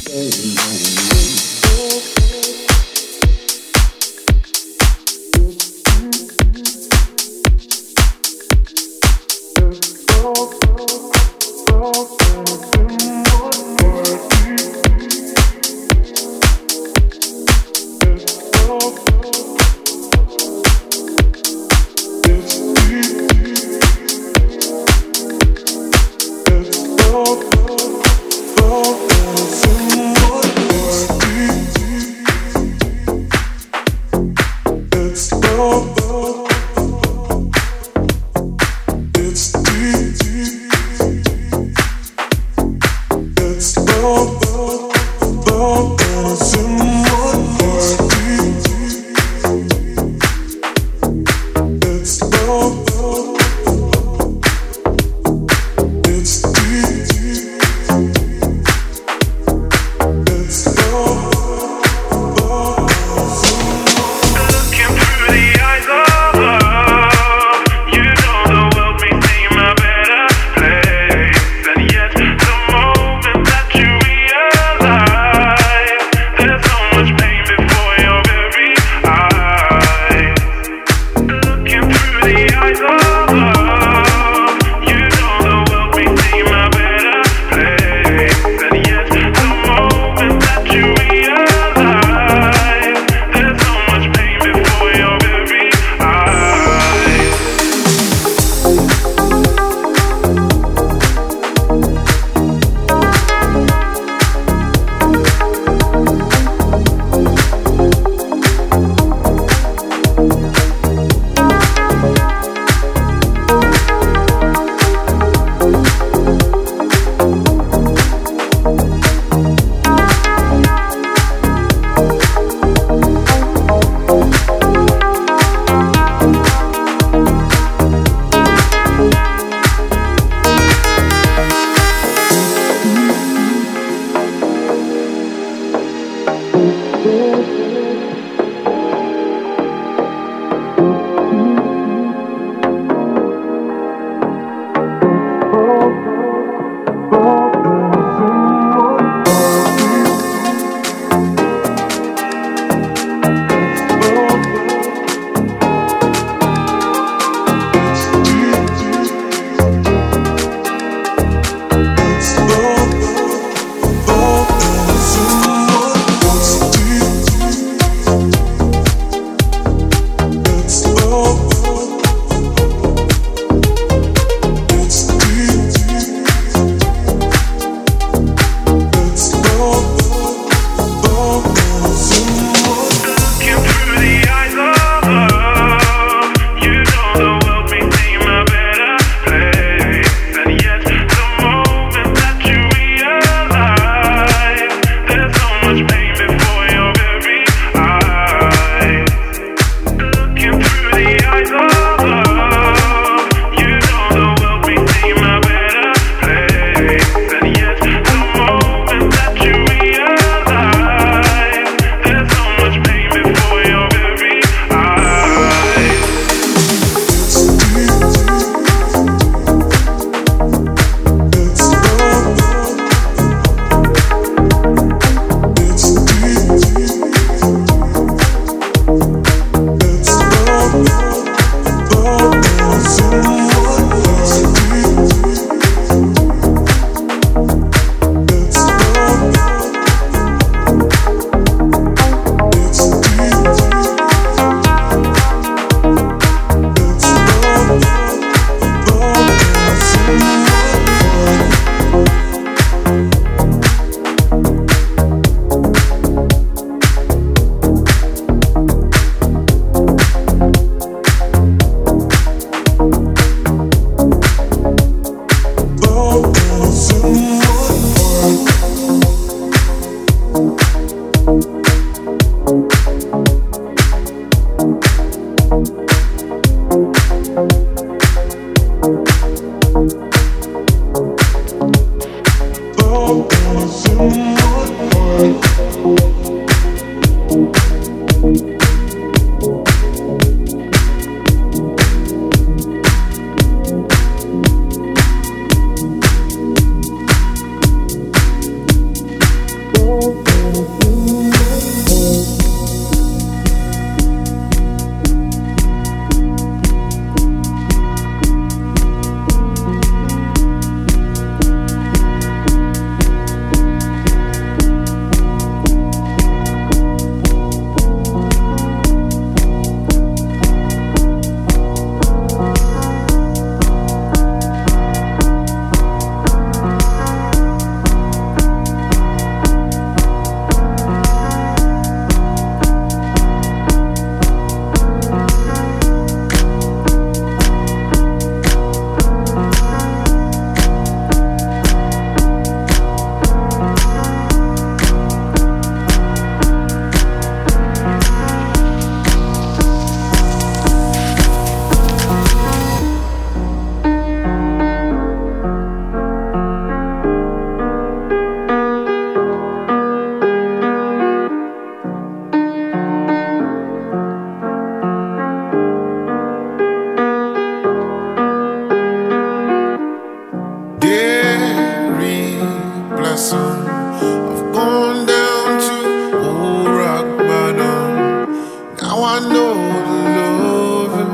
the eyes of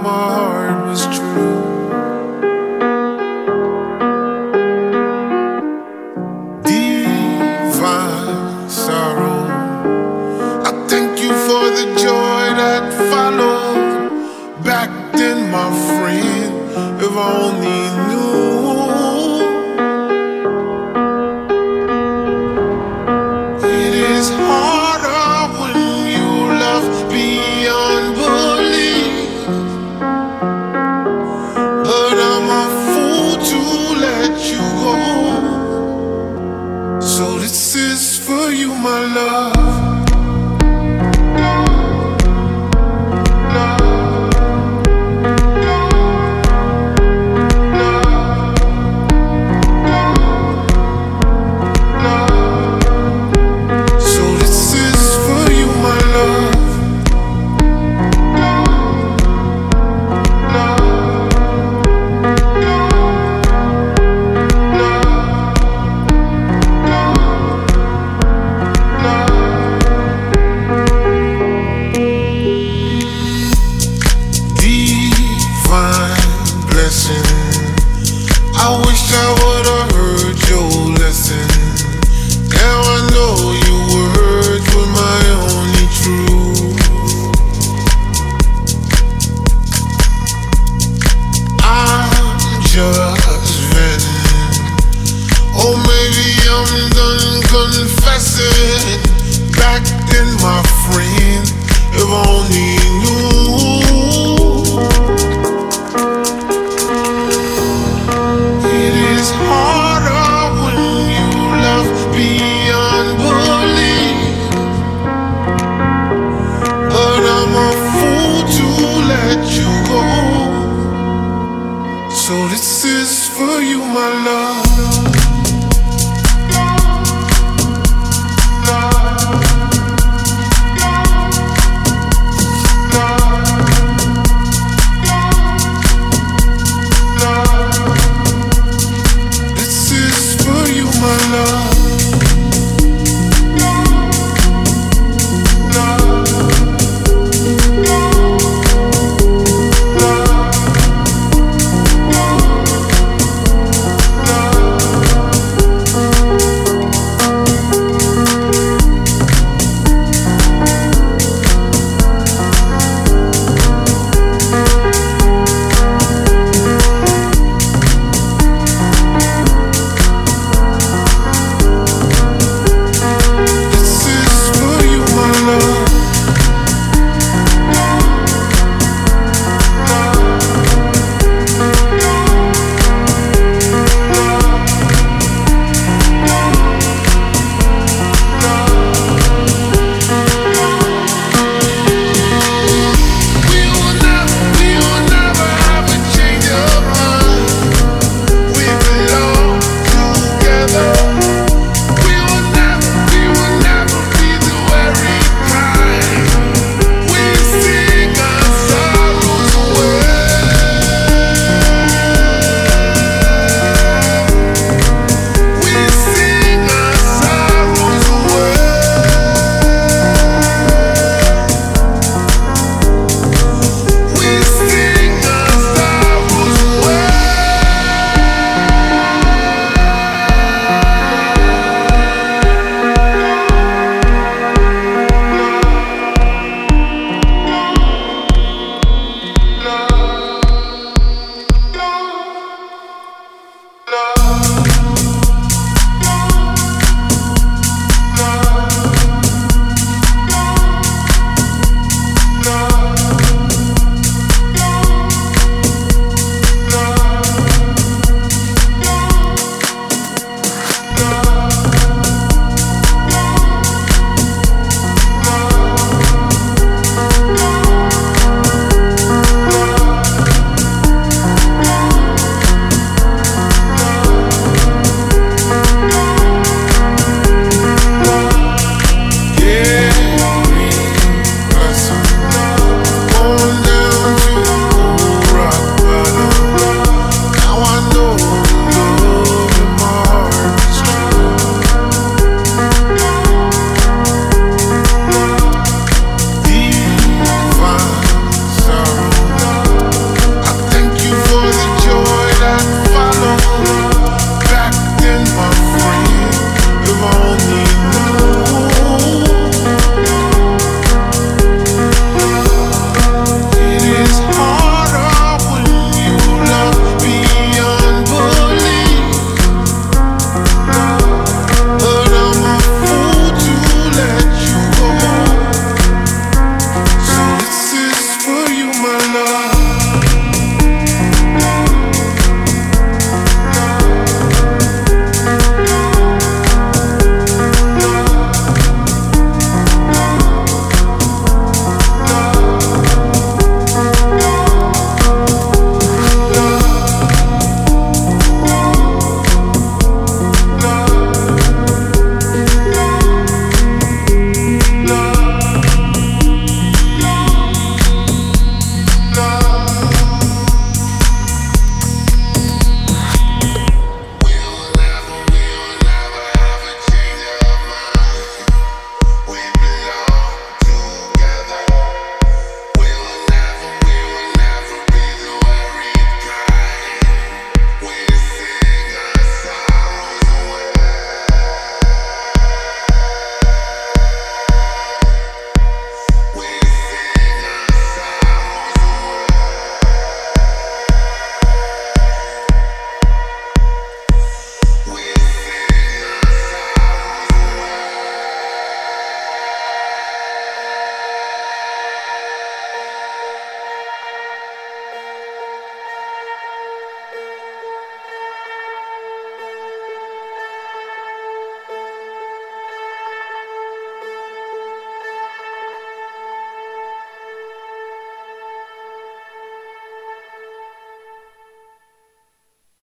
my heart was true. Divine sorrow, I thank you for the joy that followed. Back then, my friend, if I only knew. It is harder when you love beyond belief, but I'm a fool to let you go. So this is for you, my love. I wish I would've heard your lesson. Now I know your words were my only truth. I'm just venting. Oh, maybe I'm done confessing. Back